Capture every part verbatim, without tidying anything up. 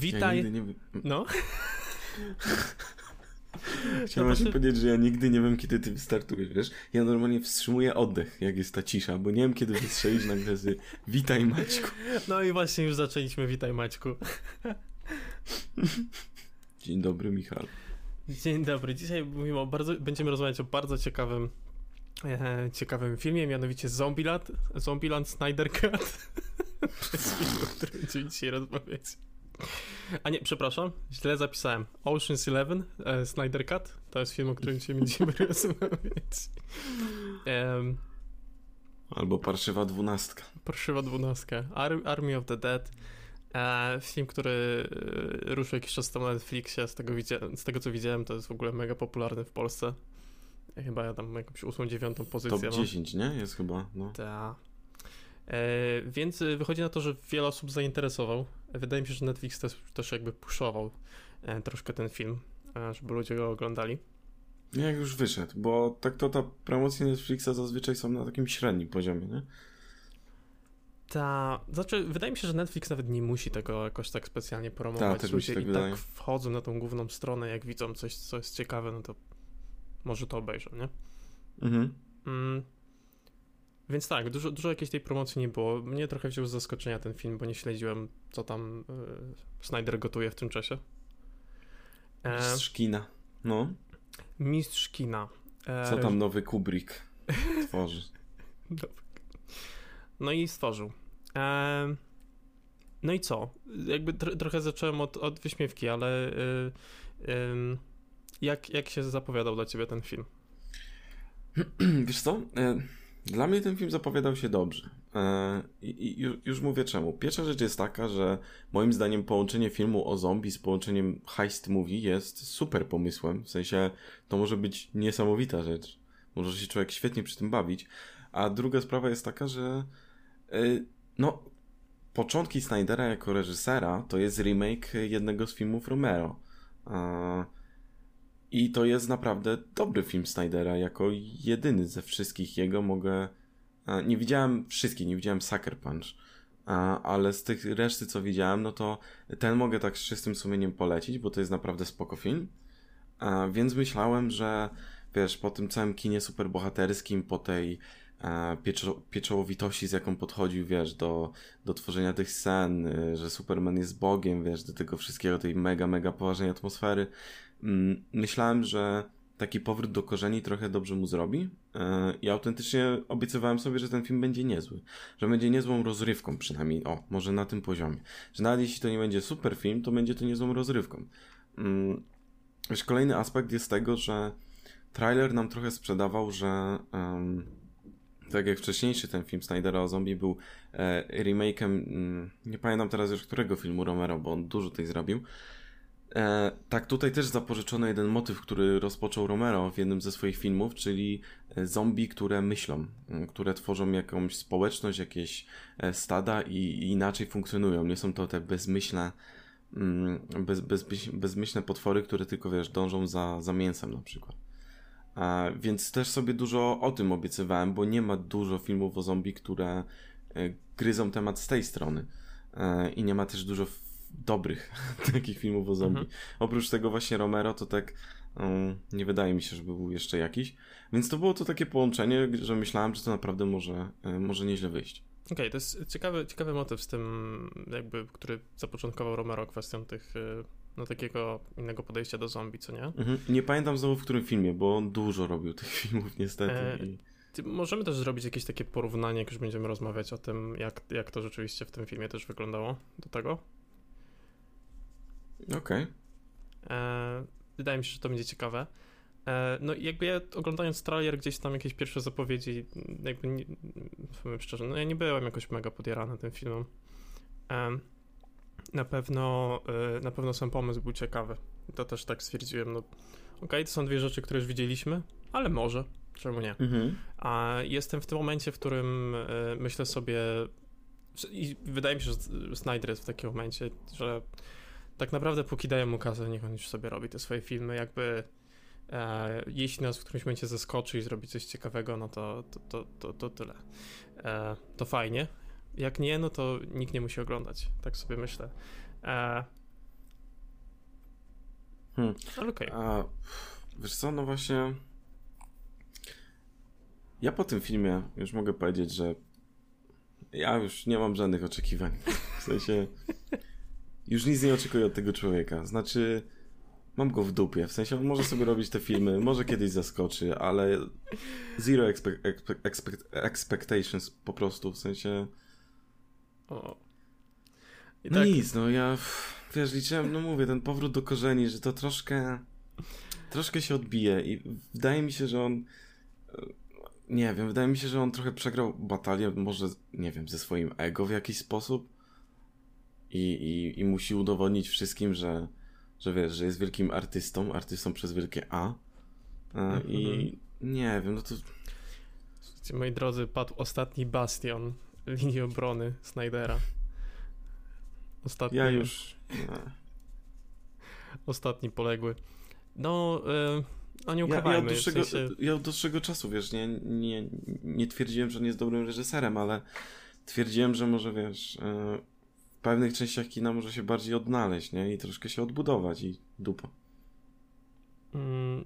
Witaj. Ja nigdy nie... No. Chciałem no się ty... powiedzieć, że ja nigdy nie wiem, kiedy ty wystartujesz, wiesz? Ja normalnie wstrzymuję oddech, jak jest ta cisza, bo nie wiem, kiedy wystrzelić na gwiazdy. Witaj, Maćku. No i właśnie już zaczęliśmy. Witaj, Maćku. Dzień dobry, Michał. Dzień dobry. Dzisiaj mówimy o bardzo... będziemy rozmawiać o bardzo ciekawym e, ciekawym filmie, mianowicie Zombieland, Zombieland Snyder Cut. To jest film, o którym będziemy dzisiaj rozmawiać. A nie, przepraszam, źle zapisałem. Ocean's Eleven, e, Snyder Cut. To jest film, o którym się będziemy rozmawiać. Um, Albo Parszywa Dwunastka. Parszywa Dwunastka. Ar- Army of the Dead. E, film, który ruszył jakiś czas temu na Netflixie. Z tego, widzia- z tego co widziałem, to jest w ogóle mega popularny w Polsce. Chyba ja tam mam jakąś ósmą, dziewiątą pozycję. Top dziesięć, no. Nie? Jest chyba. No. Tak. E, więc wychodzi na to, że wiele osób zainteresował. Wydaje mi się, że Netflix też, też jakby pushował e, troszkę ten film, e, żeby ludzie go oglądali. Jak już wyszedł, bo tak to ta promocje Netflixa zazwyczaj są na takim średnim poziomie, nie? Ta, znaczy wydaje mi się, że Netflix nawet nie musi tego jakoś tak specjalnie promować. Ta, ludzie tak i wydaje. Tak wchodzą na tą główną stronę, jak widzą coś, co jest ciekawe, no to może to obejrzą, nie? Mhm. Mm. Więc tak, dużo, dużo jakiejś tej promocji nie było. Mnie trochę wziął z zaskoczenia ten film, bo nie śledziłem, co tam y, Snyder gotuje w tym czasie. E, Mistrz kina. No. Mistrz kina. E, co tam nowy Kubrick tworzy. No i stworzył. E, no i co? Jakby tr- trochę zacząłem od, od wyśmiewki, ale y, y, jak, jak się zapowiadał dla ciebie ten film? Wiesz co? E... Dla mnie ten film zapowiadał się dobrze. I już mówię czemu. Pierwsza rzecz jest taka, że moim zdaniem połączenie filmu o zombie z połączeniem heist movie jest super pomysłem. W sensie to może być niesamowita rzecz. Może się człowiek świetnie przy tym bawić. A druga sprawa jest taka, że no początki Snydera jako reżysera to jest remake jednego z filmów Romero. I to jest naprawdę dobry film Snydera, jako jedyny ze wszystkich jego mogę... Nie widziałem wszystkich, nie widziałem Sucker Punch, ale z tych reszty, co widziałem, no to ten mogę tak z czystym sumieniem polecić, bo to jest naprawdę spoko film. Więc myślałem, że wiesz, po tym całym kinie superbohaterskim, po tej pieczo- pieczołowitości, z jaką podchodził, wiesz, do, do tworzenia tych scen, że Superman jest Bogiem, wiesz, do tego wszystkiego, tej mega, mega poważnej atmosfery, myślałem, że taki powrót do korzeni trochę dobrze mu zrobi i autentycznie obiecywałem sobie, że ten film będzie niezły, że będzie niezłą rozrywką przynajmniej, o, może na tym poziomie, że nawet jeśli to nie będzie super film, to będzie to niezłą rozrywką. Wiesz, kolejny aspekt jest tego, że trailer nam trochę sprzedawał, że um, tak jak wcześniejszy ten film Snydera o zombie był e, remake'em, m, nie pamiętam teraz już którego filmu Romero, bo on dużo tej zrobił. E, tak tutaj też zapożyczono jeden motyw, który rozpoczął Romero w jednym ze swoich filmów, czyli zombie, które myślą, które tworzą jakąś społeczność, jakieś stada i, i inaczej funkcjonują. Nie są to te bezmyślne, bez, bez, bezmyślne potwory, które tylko, wiesz, dążą za, za mięsem na przykład. E, więc też sobie dużo o tym obiecywałem, bo nie ma dużo filmów o zombie, które gryzą temat z tej strony. E, I nie ma też dużo dobrych takich filmów o zombie. Mhm. Oprócz tego właśnie Romero to tak um, nie wydaje mi się, żeby był jeszcze jakiś. Więc to było to takie połączenie, że myślałem, że to naprawdę może, może nieźle wyjść. Okej, okay, to jest ciekawy, ciekawy motyw z tym, jakby, który zapoczątkował Romero kwestią tych, no, takiego innego podejścia do zombie, co nie? Mhm. Nie pamiętam znowu, w którym filmie, bo on dużo robił tych filmów niestety. E- i... Możemy też zrobić jakieś takie porównanie, jak już będziemy rozmawiać o tym, jak, jak to rzeczywiście w tym filmie też wyglądało do tego. Okej. Okay. Wydaje mi się, że to będzie ciekawe. E, no i jakby ja oglądając trailer, gdzieś tam jakieś pierwsze zapowiedzi, jakby nie, powiem szczerze, no ja nie byłem jakoś mega podjarany tym filmem. E, na pewno e, na pewno sam pomysł był ciekawy. To też tak stwierdziłem, no okej, okay, to są dwie rzeczy, które już widzieliśmy, ale może, czemu nie? Mhm. A jestem w tym momencie, w którym e, myślę sobie i wydaje mi się, że Snyder jest w takim momencie, że tak naprawdę póki daję mu kasę, niech on już sobie robi te swoje filmy, jakby e, jeśli nas w którymś momencie zaskoczy i zrobi coś ciekawego, no to, to, to, to, to tyle. E, to fajnie. Jak nie, no to nikt nie musi oglądać, tak sobie myślę. E, Hmm. Ale okej. Okay. Wiesz co, no właśnie... Ja po tym filmie już mogę powiedzieć, że ja już nie mam żadnych oczekiwań. W sensie... Już nic nie oczekuję od tego człowieka. Znaczy... Mam go w dupie, w sensie on może sobie robić te filmy, może kiedyś zaskoczy, ale zero expe- expe- expe- expectations po prostu, w sensie... O. I no tak. Nic, no ja, wiesz, liczyłem, no mówię, ten powrót do korzeni, że to troszkę, troszkę się odbije i wydaje mi się, że on, nie wiem, wydaje mi się, że on trochę przegrał batalię, może, nie wiem, ze swoim ego w jakiś sposób i, i, i musi udowodnić wszystkim, że że wiesz, że jest wielkim artystą, artystą przez wielkie A mhm. i nie wiem, no to... Słuchajcie, moi drodzy, padł ostatni bastion linii obrony Snydera. Ostatni... Ja już... Ostatni poległy. No, yy, no nie ukrywajmy. Ja, ja, od dłuższego, w sensie... ja od dłuższego czasu, wiesz, nie, nie, nie twierdziłem, że on jest dobrym reżyserem, ale twierdziłem, że może, wiesz... Yy... W pewnych częściach kina może się bardziej odnaleźć, nie? I troszkę się odbudować i dupa. Mm,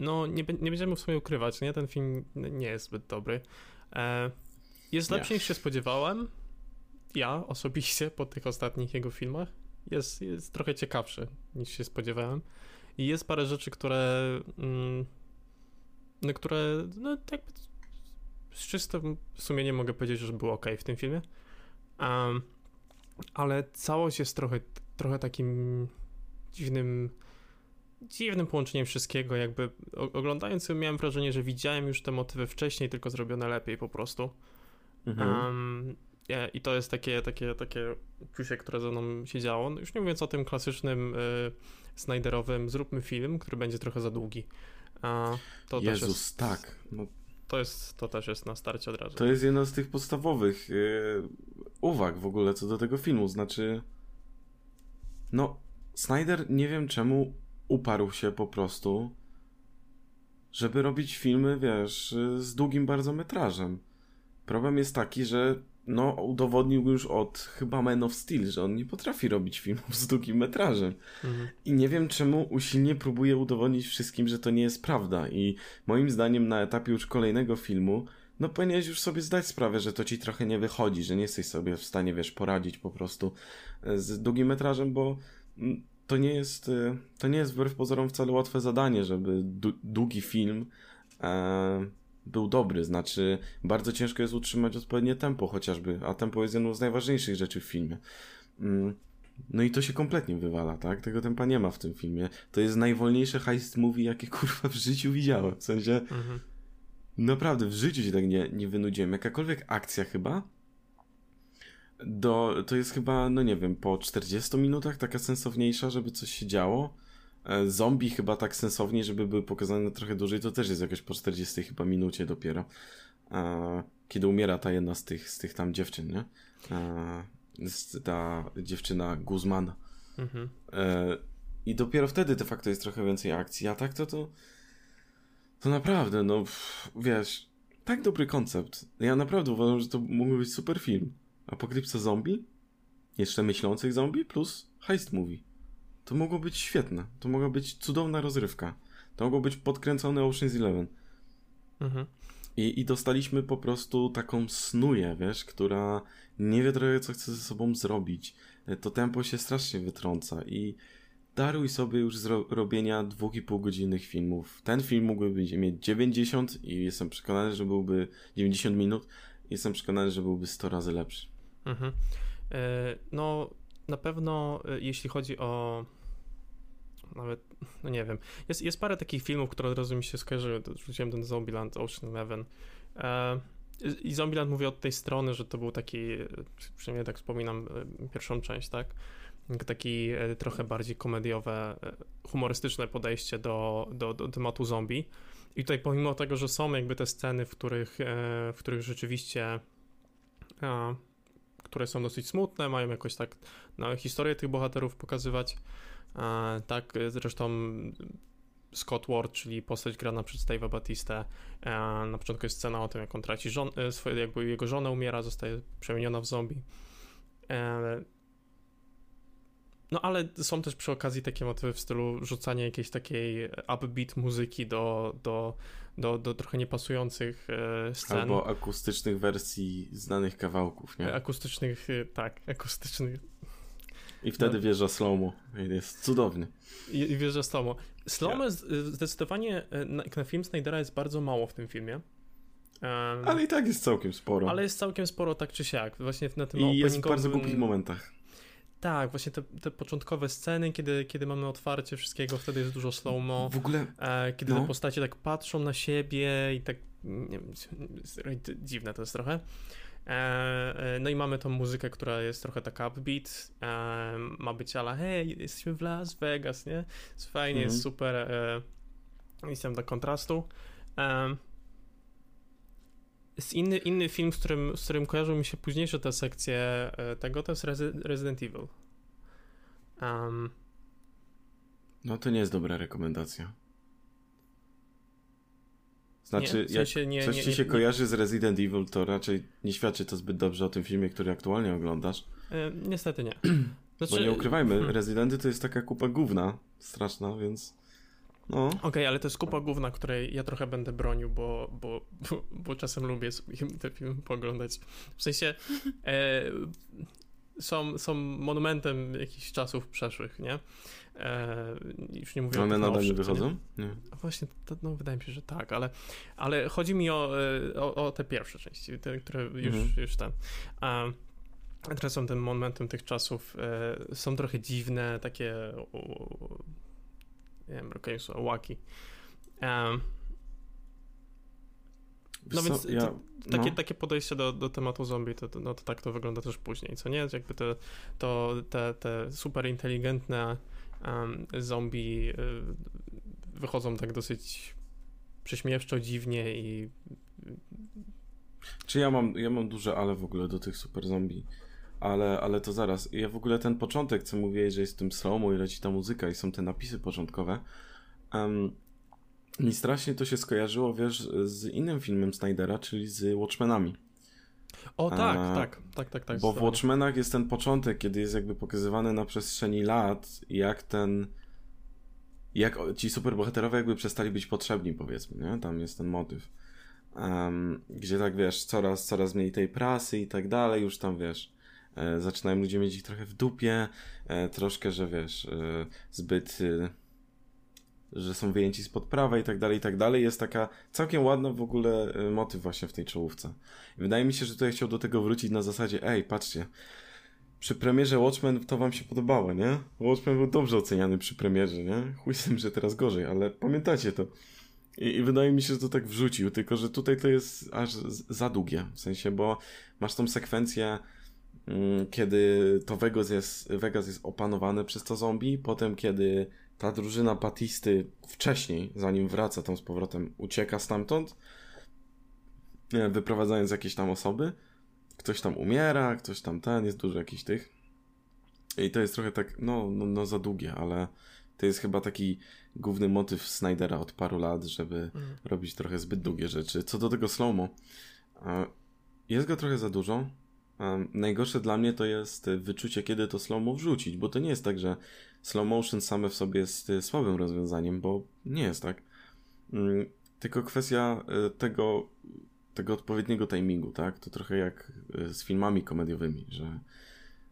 no, nie, nie będziemy w sumie ukrywać, nie? Ten film nie jest zbyt dobry. E, jest lepszy niż się spodziewałem. Ja osobiście po tych ostatnich jego filmach. Jest, jest trochę ciekawszy niż się spodziewałem. I jest parę rzeczy, które... Mm, no, które... No, tak z czystym sumieniem mogę powiedzieć, że było okej w tym filmie. Um, Ale całość jest trochę, trochę takim dziwnym, dziwnym połączeniem wszystkiego, jakby oglądając miałem wrażenie, że widziałem już te motywy wcześniej, tylko zrobione lepiej po prostu. Mhm. Um, I to jest takie, takie, takie uczucie, które ze mną się działo. Już nie mówiąc o tym klasycznym y, Snyderowym, zróbmy film, który będzie trochę za długi. Uh, to Jezus, też jest, tak. No. To, jest, to też jest na starcie od razu. To jest jedna z tych podstawowych y, uwag w ogóle co do tego filmu. Znaczy, no Snyder nie wiem czemu uparł się po prostu, żeby robić filmy, wiesz, z długim bardzo metrażem. Problem jest taki, że no udowodnił już od chyba Man of Steel, że on nie potrafi robić filmów z długim metrażem. Mhm. I nie wiem czemu usilnie próbuje udowodnić wszystkim, że to nie jest prawda. I moim zdaniem na etapie już kolejnego filmu no powinieneś już sobie zdać sprawę, że to ci trochę nie wychodzi, że nie jesteś sobie w stanie, wiesz, poradzić po prostu z długim metrażem, bo to nie jest, to nie jest wbrew pozorom wcale łatwe zadanie, żeby d- długi film e, był dobry. Znaczy bardzo ciężko jest utrzymać odpowiednie tempo chociażby, a tempo jest jedną z najważniejszych rzeczy w filmie. No i to się kompletnie wywala, tak? Tego tempa nie ma w tym filmie. To jest najwolniejsze heist movie, jakie kurwa w życiu widziałem. W sensie... Mhm. Naprawdę, w życiu się tak nie, nie wynudziłem. Jakakolwiek akcja chyba, do, to jest chyba, no nie wiem, po czterdziestu minutach taka sensowniejsza, żeby coś się działo. E, zombie chyba tak sensowniej, żeby były pokazane trochę dłużej, to też jest jakoś po czterdziestej chyba minucie dopiero. E, kiedy umiera ta jedna z tych, z tych tam dziewczyn, nie? E, z, ta dziewczyna Guzmana. Mhm. E, I dopiero wtedy de facto jest trochę więcej akcji, a tak to to... To naprawdę, no wiesz, tak dobry koncept. Ja naprawdę uważam, że to mógłby być super film. Apokalipsa zombie, jeszcze myślących zombie plus heist movie. To mogło być świetne. To mogła być cudowna rozrywka. To mogło być podkręcone Ocean's Eleven. Mhm. I, I dostaliśmy po prostu taką snuję, wiesz, która nie wie trochę, co chce ze sobą zrobić. To tempo się strasznie wytrąca i... Daruj sobie już z ro- robienia dwóch i pół godzinnych filmów. Ten film mógłby mieć dziewięćdziesiąt i jestem przekonany, że byłby dziewięćdziesiąt minut. Jestem przekonany, że byłby sto razy lepszy. Mhm. No na pewno jeśli chodzi o nawet, no nie wiem. Jest, jest parę takich filmów, które od razu mi się skojarzyły. Rzuciłem ten Zombieland, Ocean Eleven. I Zombieland mówię od tej strony, że to był taki, przynajmniej tak wspominam pierwszą część, tak? Taki trochę bardziej komediowe, humorystyczne podejście do, do, do tematu zombie. I tutaj pomimo tego, że są jakby te sceny, w których, w których rzeczywiście, które są dosyć smutne, mają jakoś tak no, historię tych bohaterów pokazywać. Tak, zresztą Scott Ward, czyli postać grana przez Dave'a Batistę, na początku jest scena o tym, jak on traci żon- swoje, jakby jego żona umiera, zostaje przemieniona w zombie. No ale są też przy okazji takie motywy w stylu rzucania jakiejś takiej upbeat muzyki do, do, do, do trochę niepasujących scen. Albo akustycznych wersji znanych kawałków, nie? Akustycznych, tak, akustycznych. I wtedy no. wjeżdża slow-mo. Jest cudowny. I, i wjeżdża slow-mo. Slow-mo ja. zdecydowanie na, na film Snydera jest bardzo mało w tym filmie. Um, ale i tak jest całkiem sporo. Ale jest całkiem sporo, tak czy siak. Właśnie na tym I jest w bardzo głupich momentach. Tak, właśnie te, te początkowe sceny, kiedy, kiedy mamy otwarcie wszystkiego, wtedy jest dużo slow-mo. W ogóle... E, kiedy no. te postacie tak patrzą na siebie i tak... Nie wiem, dziwne to jest trochę. E, no i mamy tą muzykę, która jest trochę taka upbeat. E, ma być ala, hej, jesteśmy w Las Vegas, nie? Jest fajnie, mhm. jest super. E, jestem do kontrastu. E, Jest inny, inny film, z którym, z którym kojarzą mi się późniejsze te sekcje tego, to jest Resident Evil. Um. No to nie jest dobra rekomendacja. Znaczy, nie, w sensie jak nie, coś nie, ci nie, się nie, kojarzy nie. z Resident Evil, to raczej nie świadczy to zbyt dobrze o tym filmie, który aktualnie oglądasz. Yy, niestety nie. Znaczy, bo nie ukrywajmy, hmm. Residenty to jest taka kupa gówna straszna, więc... No. Okej, okay, ale to jest kupa gówna, której ja trochę będę bronił, bo, bo, bo, bo czasem lubię sobie te filmy pooglądać. W sensie e, są, są monumentem jakichś czasów przeszłych, nie? E, już nie mówię One o nadal nie wychodzą? Nie. Właśnie, to, no, wydaje mi się, że tak, ale, ale chodzi mi o, o, o te pierwsze części, te, które już, mhm. już tam... A, teraz są tym monumentem tych czasów, e, są trochę dziwne, takie... O, o, nie wiem, okej, są łaki. Um, no więc so, ja, to, no. Takie, takie podejście do, do tematu zombie, to, to, no to tak to wygląda też później, co nie? Jakby te, to, te, te super inteligentne um, zombie wychodzą tak dosyć prześmiewczo, dziwnie i... Czy ja mam, ja mam duże ale w ogóle do tych super zombie. Ale, ale to zaraz. Ja w ogóle ten początek, co mówię, że jest w tym slow-mo i leci ta muzyka i są te napisy początkowe. Um, mi strasznie to się skojarzyło, wiesz, z innym filmem Snydera, czyli z Watchmenami. O tak, A, tak, tak, tak, tak. Bo w Watchmenach jest ten początek, kiedy jest jakby pokazywane na przestrzeni lat, jak ten... Jak ci superbohaterowie jakby przestali być potrzebni, powiedzmy, nie? Tam jest ten motyw. Um, gdzie tak, wiesz, coraz, coraz mniej tej prasy i tak dalej, już tam, wiesz... Zaczynają ludzie mieć ich trochę w dupie, troszkę, że wiesz, zbyt, że są wyjęci spod prawa i tak dalej, i tak dalej. Jest taka całkiem ładna w ogóle motyw właśnie w tej czołówce. I wydaje mi się, że tutaj chciał do tego wrócić na zasadzie, ej, patrzcie, przy premierze Watchmen to wam się podobało, nie? Watchmen był dobrze oceniany przy premierze, nie? Chuj z tym, że teraz gorzej, ale pamiętacie to. I, I wydaje mi się, że to tak wrzucił, tylko że tutaj to jest aż za długie, w sensie, bo masz tą sekwencję... kiedy to Vegas jest, Vegas jest opanowane przez to zombie, potem kiedy ta drużyna Batisty wcześniej, zanim wraca tam z powrotem, ucieka stamtąd, wyprowadzając jakieś tam osoby, ktoś tam umiera, ktoś tam ten, jest dużo jakichś tych i to jest trochę tak, no, no, no za długie, ale to jest chyba taki główny motyw Snydera od paru lat, żeby mhm. robić trochę zbyt długie rzeczy. Co do tego slow-mo, jest go trochę za dużo. Um, najgorsze dla mnie to jest wyczucie, kiedy to slow-mo wrzucić, bo to nie jest tak, że slow motion same w sobie jest y, słabym rozwiązaniem, bo nie jest tak. Mm, tylko kwestia y, tego, tego odpowiedniego timingu, tak? To trochę jak y, z filmami komediowymi, że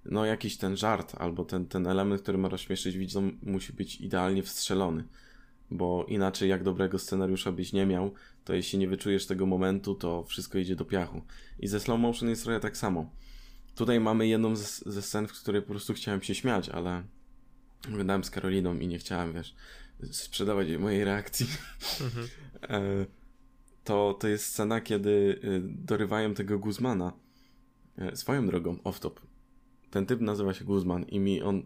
no jakiś ten żart albo ten, ten element, który ma rozśmieszyć widza, musi być idealnie wstrzelony, bo inaczej jak dobrego scenariusza byś nie miał, to jeśli nie wyczujesz tego momentu, to wszystko idzie do piachu. I ze slow motion jest trochę tak samo. Tutaj mamy jedną ze, ze scen, w której po prostu chciałem się śmiać, ale gadałem z Karoliną i nie chciałem, wiesz, sprzedawać mojej reakcji. Mhm. to, to jest scena, kiedy dorywają tego Guzmana. Swoją drogą, off-top. Ten typ nazywa się Guzman i mi on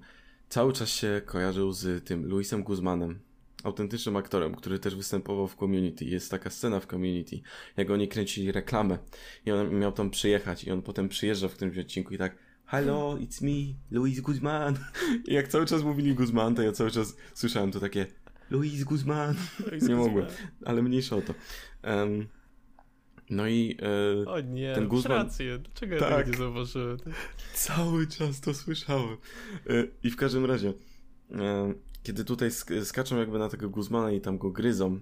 cały czas się kojarzył z tym Luisem Guzmanem. Autentycznym aktorem, który też występował w Community. Jest taka scena w Community, jak oni kręcili reklamę i on miał tam przyjechać i on potem przyjeżdża w którymś odcinku i tak "Hello, it's me, Luis Guzman". I jak cały czas mówili Guzman, to ja cały czas słyszałem to takie Luis Guzman. Luis Nie Guzman. Mogłem, ale mniejsza o to. Um, No i e, o nie, ten Guzman... rację, dlaczego ja tak, tego nie zauważyłem? Cały czas to słyszałem. E, I w każdym razie, e, kiedy tutaj sk- skaczą jakby na tego Guzmana i tam go gryzą,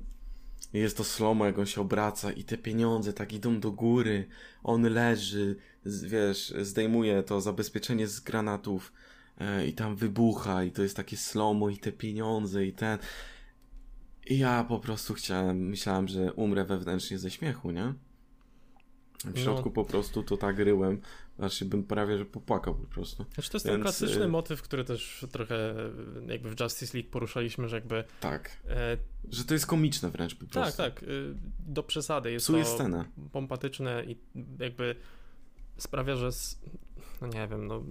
jest to slomo, jak on się obraca i te pieniądze tak idą do góry, on leży, z, wiesz, zdejmuje to zabezpieczenie z granatów e, i tam wybucha i to jest takie slomo i te pieniądze i ten... I ja po prostu chciałem, myślałem, że umrę wewnętrznie ze śmiechu, nie? W środku no. po prostu to tak ryłem, znaczy bym prawie, że popłakał po prostu. Znaczy to jest Więc... ten klasyczny motyw, który też trochę jakby w Justice League poruszaliśmy, że jakby... Tak, e... że to jest komiczne wręcz po prostu. Tak, tak, do przesady jest Psuje to scenę. Pompatyczne i jakby sprawia, że no nie wiem, no...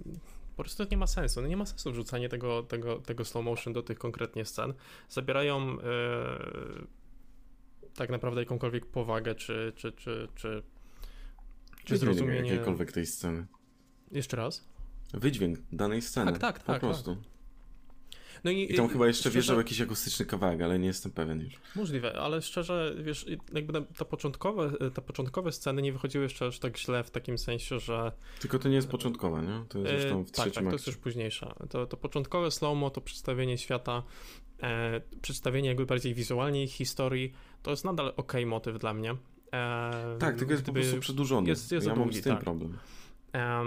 Po prostu to nie ma sensu. No nie ma sensu wrzucanie tego, tego, tego slow motion do tych konkretnie scen. Zabierają yy, tak naprawdę jakąkolwiek powagę, czy, czy, czy, czy, czy zrozumienie jakiejkolwiek tej sceny. Jeszcze raz? Wydźwięk danej sceny. Tak, tak, po tak. Po prostu. Tak. No i, I tam i, chyba jeszcze szczerze... wjeżdżał jakiś akustyczny kawałek, ale nie jestem pewien już. Możliwe, ale szczerze, wiesz, jakby te początkowe, te początkowe sceny nie wychodziły jeszcze aż tak źle w takim sensie, że... Tylko to nie jest początkowe, nie? To jest już tam w trzecim tak, tak, akcie. To jest już późniejsza. To, to początkowe slow-mo, to przedstawienie świata, e, przedstawienie jakby bardziej wizualnie historii, to jest nadal okej motyw dla mnie. E, tak, tylko jest po prostu przedłużony. Jest, jest ja mam długi, z tym tak. problem. E,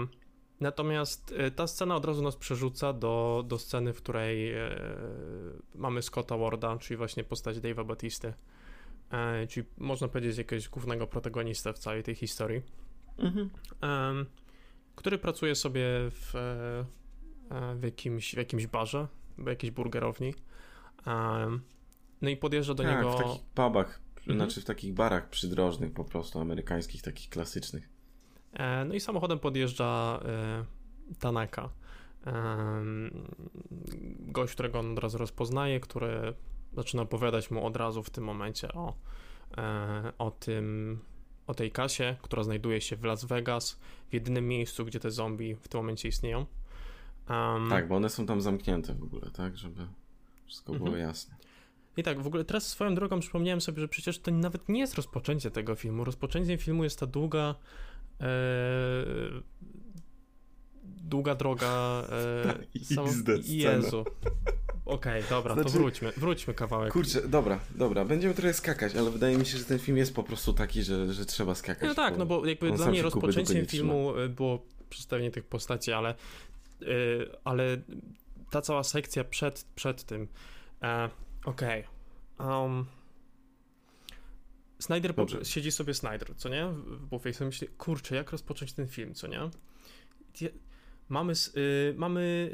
Natomiast ta scena od razu nas przerzuca do, do sceny, w której e, mamy Scotta Warda, czyli właśnie postać Dave'a Batisty, e, czyli można powiedzieć jakiegoś głównego protagonista w całej tej historii, mm-hmm. e, który pracuje sobie w, e, w, jakimś, w jakimś barze, w jakiejś burgerowni, e, no i podjeżdża do tak, niego... w takich pubach, mm-hmm. znaczy w takich barach przydrożnych po prostu, amerykańskich, takich klasycznych. No i samochodem podjeżdża y, Tanaka, y, gość, którego on od razu rozpoznaje, który zaczyna opowiadać mu od razu w tym momencie o, y, o tym, o tej kasie, która znajduje się w Las Vegas, w jedynym miejscu, gdzie te zombie w tym momencie istnieją. Um, tak, bo one są tam zamknięte w ogóle, tak, żeby wszystko było y-y. jasne. I tak, w ogóle teraz swoją drogą przypomniałem sobie, że przecież to nawet nie jest rozpoczęcie tego filmu. Rozpoczęciem filmu jest ta długa Eee, długa droga eee, sam... Jezu. Okej, okay, dobra, znaczy... to wróćmy, wróćmy kawałek. Kurczę, dobra, dobra, będziemy trochę skakać, ale wydaje mi się, że ten film jest po prostu taki, że, że trzeba skakać. No tak, no bo jakby dla mnie rozpoczęciem filmu było przedstawienie tych postaci, ale, yy, ale ta cała sekcja przed, przed tym. E, Okej. Okay. Um... Snyder, Dobrze. siedzi sobie Snyder, co nie? W bufie i sobie myśli, kurczę, jak rozpocząć ten film, co nie? Mamy, y, mamy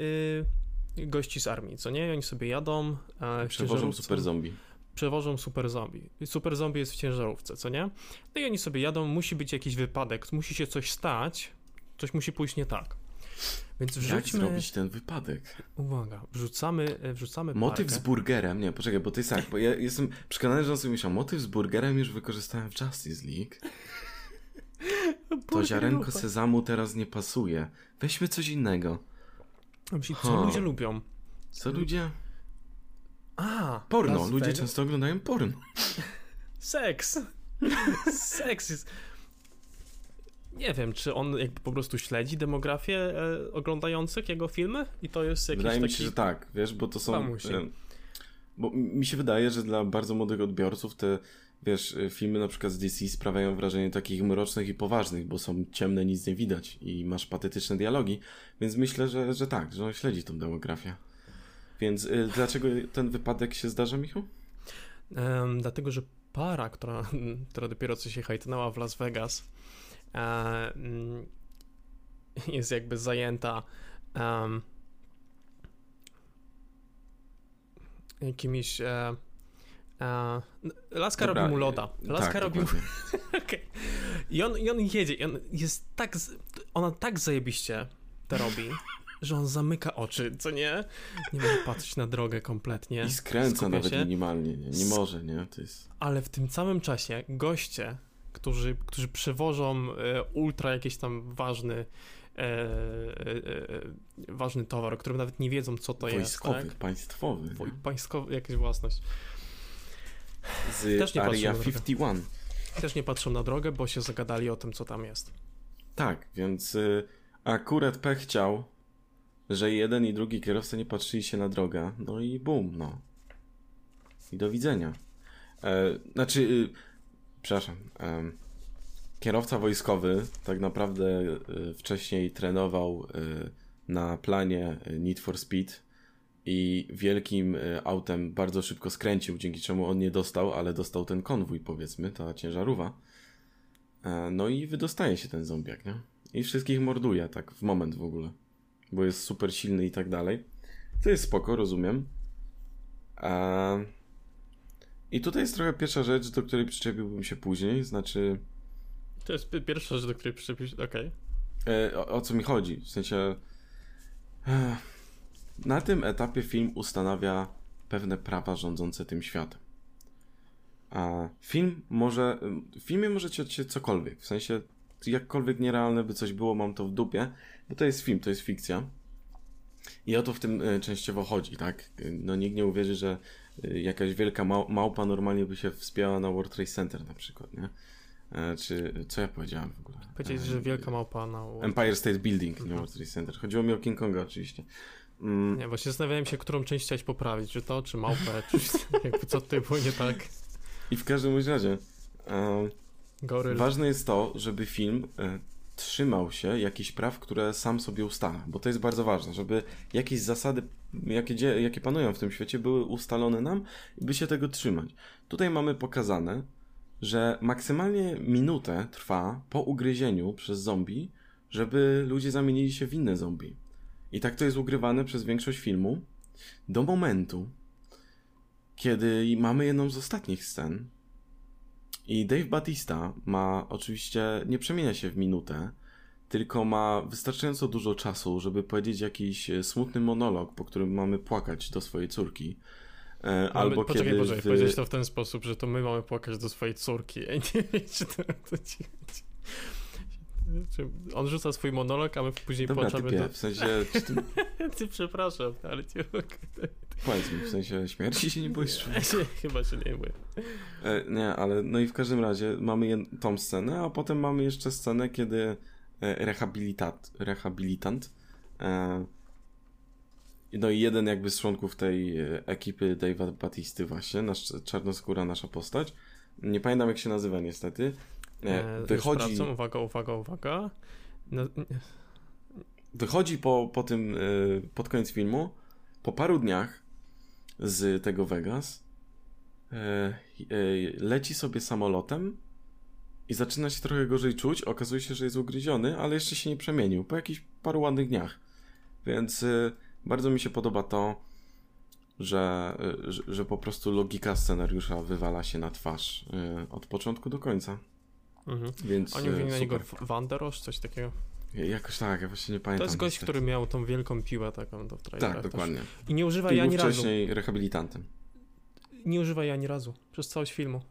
y, gości z armii, co nie? I oni sobie jadą. E, Przewożą super zombie. Przewożą super zombie. Super zombie jest w ciężarówce, co nie? No i oni sobie jadą, musi być jakiś wypadek, musi się coś stać, coś musi pójść nie tak. Więc wrzućmy... Jak zrobić ten wypadek? Uwaga, wrzucamy, wrzucamy motyw parkę. Z burgerem, nie, poczekaj, bo to jest tak, bo ja jestem przekonany, że on sobie myślał, motyw z burgerem już wykorzystałem w Justice League. To ziarenko sezamu teraz nie pasuje. Weźmy coś innego. Myśli, co ludzie lubią? Co ludzie? A, porno, ludzie często oglądają porno. Seks. Seks jest... Nie wiem, czy on jakby po prostu śledzi demografię e, oglądających jego filmy i to jest jakiś wydaje taki... mi się, że tak, wiesz, bo to są... E, bo mi się wydaje, że dla bardzo młodych odbiorców te, wiesz, filmy na przykład z D C sprawiają wrażenie takich mrocznych i poważnych, bo są ciemne, nic nie widać i masz patetyczne dialogi, więc myślę, że, że tak, że on śledzi tą demografię. Więc e, dlaczego ten wypadek się zdarza, Michał? E, dlatego, że para, która, która dopiero co się hajtnęła w Las Vegas, jest jakby zajęta um, jakimiś uh, uh, laska Dobra, robi mu loda laska tak, robi mu... okay. I, on, i on jedzie i on jest tak z... ona tak zajebiście to robi, że on zamyka oczy, co nie? Nie może patrzeć na drogę kompletnie i skręca Skupia nawet się. minimalnie nie, nie może, nie? To jest... ale w tym samym czasie goście Którzy, którzy przewożą e, ultra jakiś tam ważny e, e, e, ważny towar, którym nawet nie wiedzą, co to Wojskowy, jest. Tak? Państwowy, Woj, państwowy. Jakaś własność. Z Też nie Area pięćdziesiąt jeden. też nie patrzą na drogę, bo się zagadali o tym, co tam jest. Tak, więc y, akurat pech chciał, że jeden i drugi kierowca nie patrzyli się na drogę. No i bum, no. I do widzenia. E, znaczy, y, przepraszam, e, kierowca wojskowy tak naprawdę y, wcześniej trenował y, na planie Need for Speed i wielkim autem bardzo szybko skręcił, dzięki czemu on nie dostał, ale dostał ten konwój, powiedzmy, ta ciężarówka. No i wydostaje się ten zombiak, nie? I wszystkich morduje, tak, w moment w ogóle. Bo jest super silny i tak dalej. To jest spoko, rozumiem. I tutaj jest trochę pierwsza rzecz, do której przyczepiłbym się później, znaczy... To jest pierwsza rzecz, do której przyczepiłbym się, okej. Okay. O, o co mi chodzi? W sensie... Na tym etapie film ustanawia pewne prawa rządzące tym światem. A film może... W filmie może dziać się cokolwiek. W sensie, jakkolwiek nierealne by coś było, mam to w dupie. Bo to jest film, to jest fikcja. I o to w tym częściowo chodzi, tak? No nikt nie uwierzy, że jakaś wielka małpa normalnie by się wspięła na World Trade Center na przykład, nie? Czy... Co ja powiedziałem w ogóle? Powiedziałeś, że wielka małpa na... World... Empire State Building, mhm. nie World Trade Center. Chodziło mi o King Konga oczywiście. Mm. Nie, właśnie zastanawiałem się, którą część chciałeś poprawić. Czy to, czy małpę, czy jakby co tutaj było nie tak. I w każdym razie um, ważne jest to, żeby film e, trzymał się jakichś praw, które sam sobie ustala, bo to jest bardzo ważne, żeby jakieś zasady, jakie, jakie panują w tym świecie, były ustalone nam i by się tego trzymać. Tutaj mamy pokazane, że maksymalnie minutę trwa po ugryzieniu przez zombie, żeby ludzie zamienili się w inne zombie. I tak to jest ugrywane przez większość filmu do momentu, kiedy mamy jedną z ostatnich scen i Dave Bautista ma oczywiście, nie przemienia się w minutę, tylko ma wystarczająco dużo czasu, żeby powiedzieć jakiś smutny monolog, po którym mamy płakać do swojej córki. Mamy, albo poczekaj, kiedy... Poczekaj, w... powiedzieć to w ten sposób, że to my mamy płakać do swojej córki. Ja nie wiem, czy to, to ci chodzi. On rzuca swój monolog, a my później dobra, płaczamy typie, do... w sensie... Czy ty... ty przepraszam, ale nie mogę. Powiedz mi, w sensie śmierci się nie boisz? Nie, chyba się nie boję. Nie, ale no i w każdym razie mamy tą scenę, a potem mamy jeszcze scenę, kiedy rehabilitat, rehabilitant no i jeden jakby z członków tej ekipy Dave'a Bautisty właśnie, nasz czarnoskóra nasza postać, nie pamiętam jak się nazywa niestety, wychodzi... Sprawdzam, uwaga, uwaga, uwaga. No... Wychodzi po, po tym, pod koniec filmu, po paru dniach z tego Vegas, leci sobie samolotem i zaczyna się trochę gorzej czuć. Okazuje się, że jest ugryziony, ale jeszcze się nie przemienił po jakichś paru ładnych dniach. Więc bardzo mi się podoba to, że, że po prostu logika scenariusza wywala się na twarz od początku do końca. Mhm. Więc oni mówili na niego Vanderosz, coś takiego. Jakoś tak, ja właśnie nie pamiętam. To jest gość, który miał tą wielką piłę taką do trailerach. Tak, dokładnie. Też. I nie używa jej ani razu. Wcześniej rehabilitantem. Nie używa jej ani razu, przez całość filmu.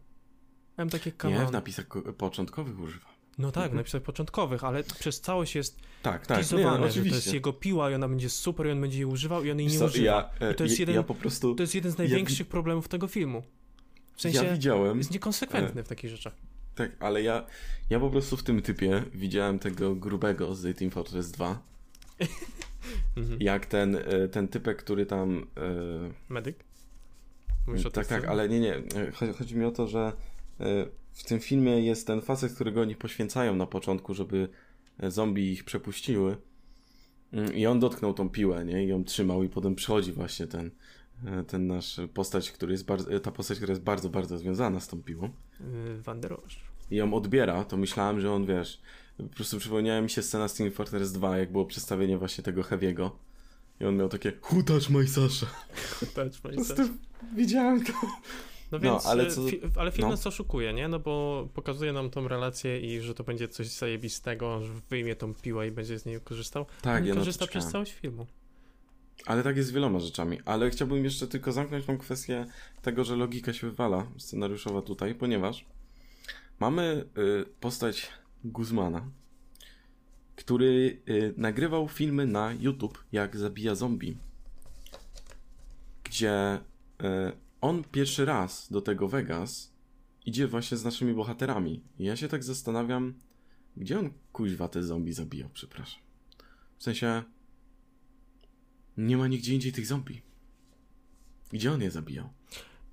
Miałem takie kamery. Nie, w napisach początkowych używa. No tak, w napisach początkowych, ale przez całość jest tak, tak. Nie, no, że to jest jego piła i ona będzie super i on będzie jej używał i on jej nie so, używa. Ja, e, I to, jest je, jeden, ja po prostu, to jest jeden z największych ja, problemów tego filmu. W sensie ja widziałem, jest niekonsekwentny e, w takich rzeczach. Tak, ale ja, ja po prostu w tym typie widziałem tego grubego z Team Fortress dwa. Jak ten, ten typek, który tam... Medyk? Mówisz o tak, tak, ale nie, nie. Chodzi, chodzi mi o to, że w tym filmie jest ten facet, którego oni poświęcają na początku, żeby zombie ich przepuściły. I on dotknął tą piłę, nie? I ją trzymał i potem przychodzi właśnie ten... Ten nasz postać, który jest bardzo, ta postać, która jest bardzo, bardzo związana z tą piłą. Vanderosz. I ją odbiera, to myślałem, że on, wiesz, po prostu przypomniała mi się scena z Team Fortress dwa, jak było przedstawienie właśnie tego Heavy'ego. I on miał takie, who touched my Sasha? Who touched my Sasha? Widziałem to. No więc, no, ale, co... fi- ale film no. nas oszukuje, nie? No bo pokazuje nam tą relację i że to będzie coś zajebistego, że wyjmie tą piłę i będzie z niej korzystał. Tak, on ja korzysta przez całość filmu. Ale tak jest z wieloma rzeczami, ale chciałbym jeszcze tylko zamknąć tą kwestię tego, że logika się wywala scenariuszowa tutaj, ponieważ mamy y, postać Guzmana, który y, nagrywał filmy na YouTube, jak zabija zombie, gdzie y, on pierwszy raz do tego Vegas idzie właśnie z naszymi bohaterami. I ja się tak zastanawiam, gdzie on kuźwa te zombie zabijał, przepraszam. W sensie, nie ma nigdzie indziej tych zombie. Gdzie on je zabijał?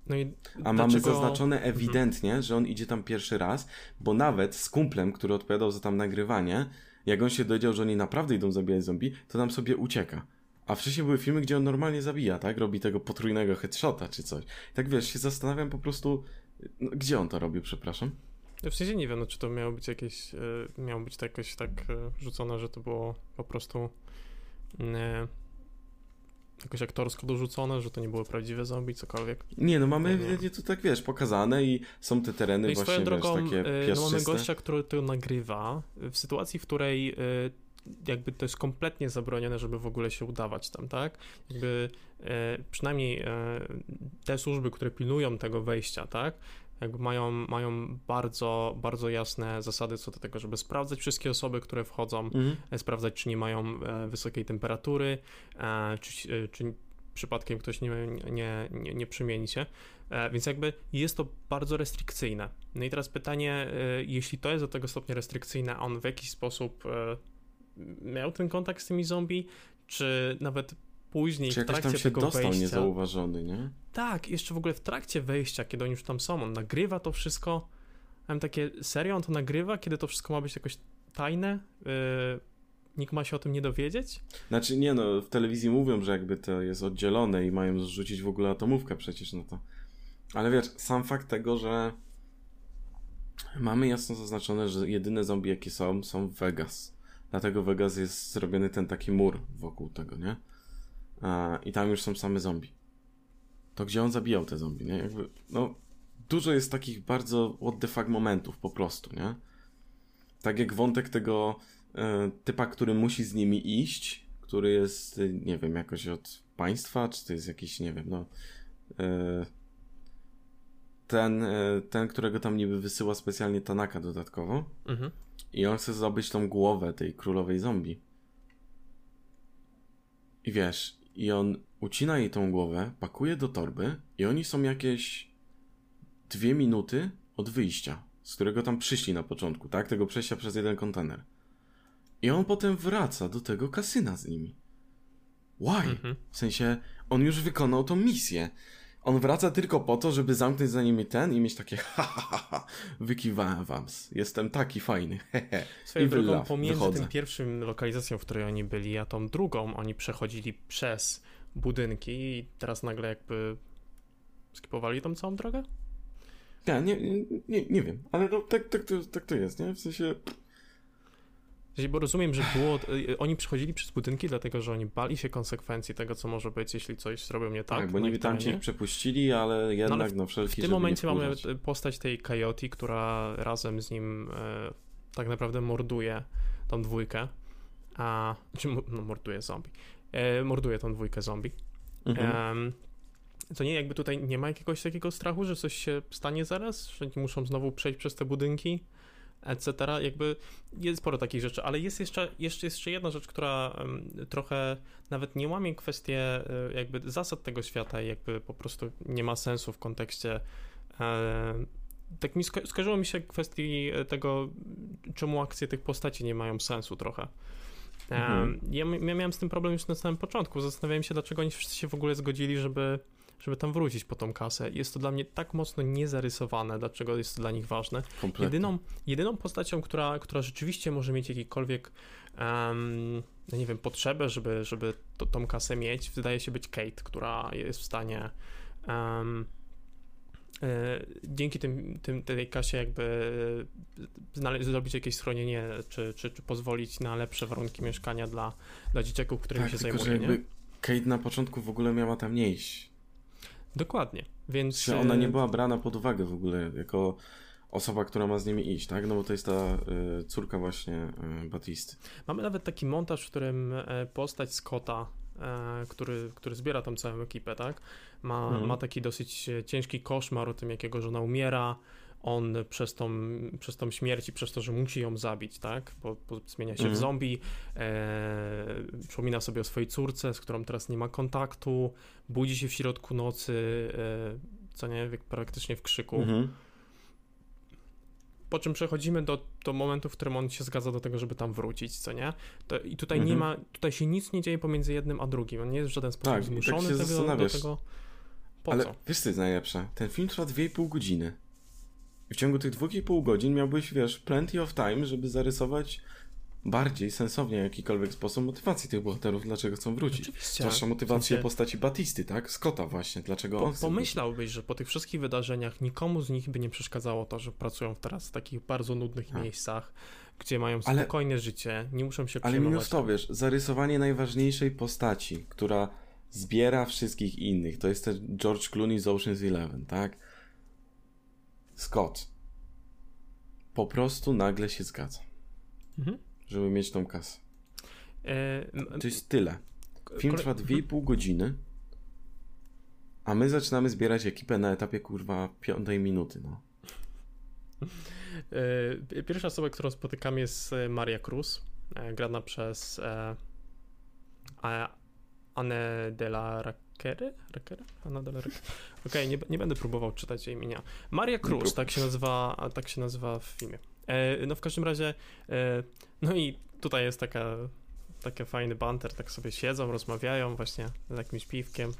No i a dlaczego... mamy zaznaczone ewidentnie, mhm. że on idzie tam pierwszy raz, bo nawet z kumplem, który odpowiadał za tam nagrywanie, jak on się dowiedział, że oni naprawdę idą zabijać zombie, to tam sobie ucieka. A wcześniej były filmy, gdzie on normalnie zabija, tak? Robi tego potrójnego headshota czy coś. I tak wiesz, się zastanawiam po prostu, no, gdzie on to robi, przepraszam? W sensie nie wiem, no, czy to miało być jakieś, e, miało być to jakoś tak e, rzucone, że to było po prostu e, jakoś aktorsko dorzucone, że to nie były prawdziwe zombie, cokolwiek. Nie, no mamy nie, nie. to tak wiesz, pokazane i są te tereny no właśnie, drogą, wiesz, takie piaszczyste. No mamy gościa, który to nagrywa w sytuacji, w której e, jakby to jest kompletnie zabronione, żeby w ogóle się udawać tam, tak? Jakby e, przynajmniej e, te służby, które pilnują tego wejścia, tak? Jakby mają, mają bardzo, bardzo jasne zasady co do tego, żeby sprawdzać wszystkie osoby, które wchodzą, mhm. sprawdzać, czy nie mają wysokiej temperatury, czy, czy przypadkiem ktoś nie, nie, nie, nie przemieni się. Więc jakby jest to bardzo restrykcyjne. No i teraz pytanie, jeśli to jest do tego stopnia restrykcyjne, a on w jakiś sposób miał ten kontakt z tymi zombie, czy nawet później czy w trakcie tam się tego dostał wejścia, niezauważony, nie? Tak, jeszcze w ogóle w trakcie wejścia, kiedy oni już tam są, on nagrywa to wszystko. Mam takie, serio on to nagrywa, kiedy to wszystko ma być jakoś tajne? Yy, nikt ma się o tym nie dowiedzieć? Znaczy nie no, w telewizji mówią, że jakby to jest oddzielone i mają zrzucić w ogóle atomówkę przecież na to. Ale wiesz, sam fakt tego, że mamy jasno zaznaczone, że jedyne zombie jakie są, są w Vegas. Dlatego Vegas jest zrobiony ten taki mur wokół tego, nie? I tam już są same zombie. To gdzie on zabijał te zombie, nie? Jakby, no, dużo jest takich bardzo what the fuck momentów po prostu, nie? Tak jak wątek tego e, typa, który musi z nimi iść, który jest, nie wiem, jakoś od państwa, czy to jest jakiś, nie wiem, no... E, ten, e, ten, którego tam niby wysyła specjalnie Tanaka dodatkowo. Mhm. I on chce zdobyć tą głowę tej królowej zombie. I wiesz... I on ucina jej tą głowę, pakuje do torby i oni są jakieś dwie minuty od wyjścia, z którego tam przyszli na początku, tak? Tego przejścia przez jeden kontener. I on potem wraca do tego kasyna z nimi. Why? Mhm. W sensie, on już wykonał tą misję. On wraca tylko po to, żeby zamknąć za nimi ten i mieć takie ha, ha, ha, ha wykiwałem wam, jestem taki fajny, hehe. Swoją drogą, love, pomiędzy wychodzę. Tym pierwszym lokalizacją, w której oni byli, a tą drugą, oni przechodzili przez budynki i teraz nagle jakby skipowali tą całą drogę? Ja, nie, nie, nie wiem, ale no, tak, tak, to, tak to jest, nie? W sensie... Bo rozumiem, że było, oni przychodzili przez budynki, dlatego że oni bali się konsekwencji tego, co może być, jeśli coś zrobią nie tak. Tak, bo niby tam cię przepuścili, ale jednak no, ale w, no wszelki. W tym żeby momencie mamy postać tej Coyote, która razem z nim e, tak naprawdę morduje tą dwójkę, a czy no, morduje zombie, e, morduje tą dwójkę zombie. Mhm. E, to nie, jakby tutaj nie ma jakiegoś takiego strachu, że coś się stanie zaraz, że oni muszą znowu przejść przez te budynki. Etc. Jakby jest sporo takich rzeczy, ale jest jeszcze, jeszcze, jeszcze jedna rzecz, która um, trochę nawet nie łamie kwestię y, jakby zasad tego świata i jakby po prostu nie ma sensu w kontekście e, tak mi sko- skojarzyło mi się kwestii tego, czemu akcje tych postaci nie mają sensu trochę. E, mhm. ja, ja miałem z tym problem już na samym początku. Zastanawiałem się, dlaczego oni wszyscy się w ogóle zgodzili, żeby żeby tam wrócić po tą kasę. Jest to dla mnie tak mocno niezarysowane, dlaczego jest to dla nich ważne. Jedyną, jedyną postacią, która, która rzeczywiście może mieć jakikolwiek um, nie wiem, potrzebę, żeby, żeby to, tą kasę mieć, wydaje się być Kate, która jest w stanie um, e, dzięki tym, tym, tej kasie jakby znale- zrobić jakieś schronienie, czy, czy, czy pozwolić na lepsze warunki mieszkania dla, dla dzieciaków, którymi tak, się tylko, zajmuje. Że nie? Kate na początku w ogóle miała tam nie iść. Dokładnie, więc... Czy ona nie była brana pod uwagę w ogóle jako osoba, która ma z nimi iść, tak? No bo to jest ta y, córka właśnie y, Batisty. Mamy nawet taki montaż, w którym postać Scotta, y, który, który zbiera tam całą ekipę, tak? Ma, mhm. ma taki dosyć ciężki koszmar o tym, jakiego żona umiera. On przez tą, przez tą śmierć i przez to, że musi ją zabić, tak? Bo, bo zmienia się mhm. w zombie, e, przypomina sobie o swojej córce, z którą teraz nie ma kontaktu, budzi się w środku nocy, e, co nie, praktycznie w krzyku. Mhm. po czym przechodzimy do, do momentu, w którym on się zgadza do tego, żeby tam wrócić, co nie? To, I tutaj mhm. nie ma, tutaj się nic nie dzieje pomiędzy jednym a drugim, on nie jest w żaden sposób tak, zmuszony tak tego, do tego. Po Ale co? Wiesz, co jest najlepsze? Ten film trwa dwie i pół godziny. I w ciągu tych dwóch i pół godzin miałbyś, wiesz, plenty of time, żeby zarysować bardziej sensownie w jakikolwiek sposób motywację tych bohaterów, dlaczego chcą wrócić. Oczywiście. Zwłaszcza motywację w sensie... postaci Batisty, tak? Scotta właśnie, dlaczego po, on chce Pomyślałbyś, wrócić. Że po tych wszystkich wydarzeniach nikomu z nich by nie przeszkadzało to, że pracują teraz w takich bardzo nudnych tak. miejscach, gdzie mają spokojne Ale... życie, nie muszą się przejmować. Ale minus to, wiesz, zarysowanie najważniejszej postaci, która zbiera wszystkich innych. To jest ten George Clooney z Ocean's Eleven, tak? Scott po prostu nagle się zgadza. Mhm. Żeby mieć tą kasę. E, to jest tyle. Film trwa kole... dwie i pół godziny, a my zaczynamy zbierać ekipę na etapie, kurwa, piątej minuty, no. E, pierwsza osoba, którą spotykam, jest Maria Cruz, grana przez e, a, Anne de la Racquere? Racquere? Anna de la Racquere. Okej, okay, nie, nie będę próbował czytać jej imienia. Maria Cruz, tak się nazywa, tak się nazywa w filmie. E, no w każdym razie, e, no i tutaj jest taka, taki fajny banter, tak sobie siedzą, rozmawiają właśnie z jakimś piwkiem.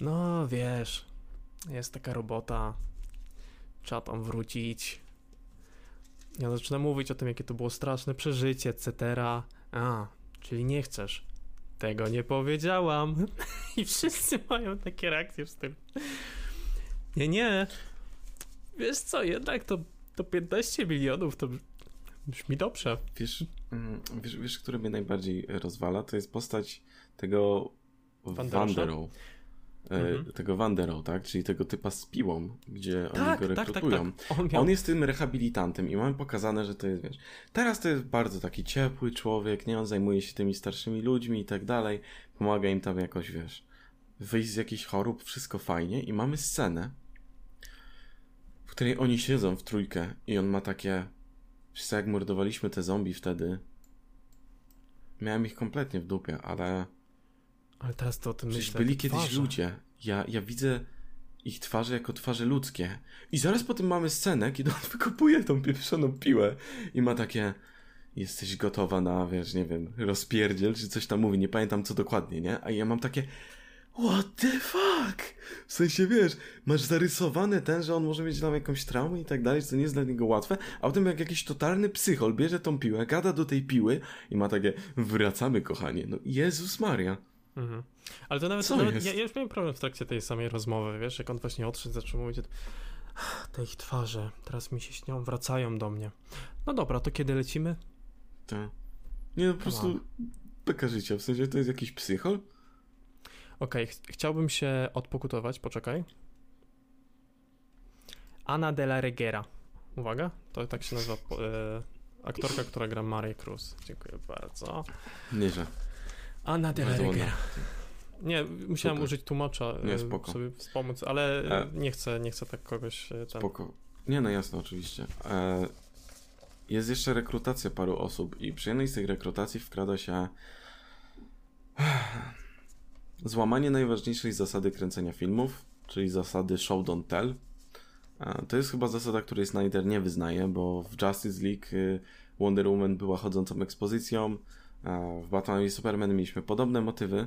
No wiesz, jest taka robota, trzeba tam wrócić. Ja zaczynam mówić o tym, jakie to było straszne przeżycie, et cetera. A, czyli nie chcesz. Tego nie powiedziałam. I wszyscy mają takie reakcje z tym. Nie, nie. Wiesz co, jednak to, to piętnaście milionów to brzmi dobrze. Wiesz, wiesz, wiesz, który mnie najbardziej rozwala? To jest postać tego Wanderou. Mhm. Tego Wanderou, tak? Czyli tego typa z piłą, gdzie tak, oni go rekrutują. Tak, tak, tak. On, miał... On jest tym rehabilitantem i mamy pokazane, że to jest, wiesz, teraz to jest bardzo taki ciepły człowiek, nie? On zajmuje się tymi starszymi ludźmi i tak dalej, pomaga im tam jakoś, wiesz, wyjść z jakichś chorób, wszystko fajnie i mamy scenę, w której oni siedzą w trójkę i on ma takie, wiesz co, jak mordowaliśmy te zombie wtedy, miałem ich kompletnie w dupie, ale... Ale teraz to o tym myślę. Przecież byli kiedyś twarze. Ludzie. Ja, ja widzę ich twarze jako twarze ludzkie. I zaraz potem mamy scenę, kiedy on wykopuje tą pieprzoną piłę i ma takie jesteś gotowa na, wiesz, nie wiem, rozpierdziel, czy coś tam mówi, nie pamiętam co dokładnie, nie? A ja mam takie what the fuck? W sensie, wiesz, masz zarysowany ten, że on może mieć tam jakąś traumę i tak dalej, co nie jest dla niego łatwe, a potem jak jakiś totalny psychol bierze tą piłę, gada do tej piły i ma takie wracamy, kochanie. No Jezus Maria. Mhm. Ale to nawet, nawet ja, ja już miałem problem w trakcie tej samej rozmowy, wiesz, jak on właśnie odszedł, zaczął mówić to... te ich twarze, teraz mi się śnią, wracają do mnie. No dobra, to kiedy lecimy? Tak. Nie, no po prostu beka życia, w sensie to jest jakiś psychol? Okej, ch- chciałbym się odpokutować, poczekaj. Anna de la Reguera. Uwaga, to tak się nazywa po, e, aktorka, która gra Marię Cruz. Dziękuję bardzo. Nieźle. Anna de la Reguera. Nie, musiałem spoko. Użyć tłumacza, nie, spoko. Sobie wspomóc, ale e... nie, chcę, nie chcę tak kogoś... Tam... Spoko. Nie, no jasne, oczywiście. E... Jest jeszcze rekrutacja paru osób i przy jednej z tych rekrutacji wkrada się złamanie najważniejszej zasady kręcenia filmów, czyli zasady show don't tell. E... To jest chyba zasada, której Snyder nie wyznaje, bo w Justice League Wonder Woman była chodzącą ekspozycją, w Batman i Superman mieliśmy podobne motywy.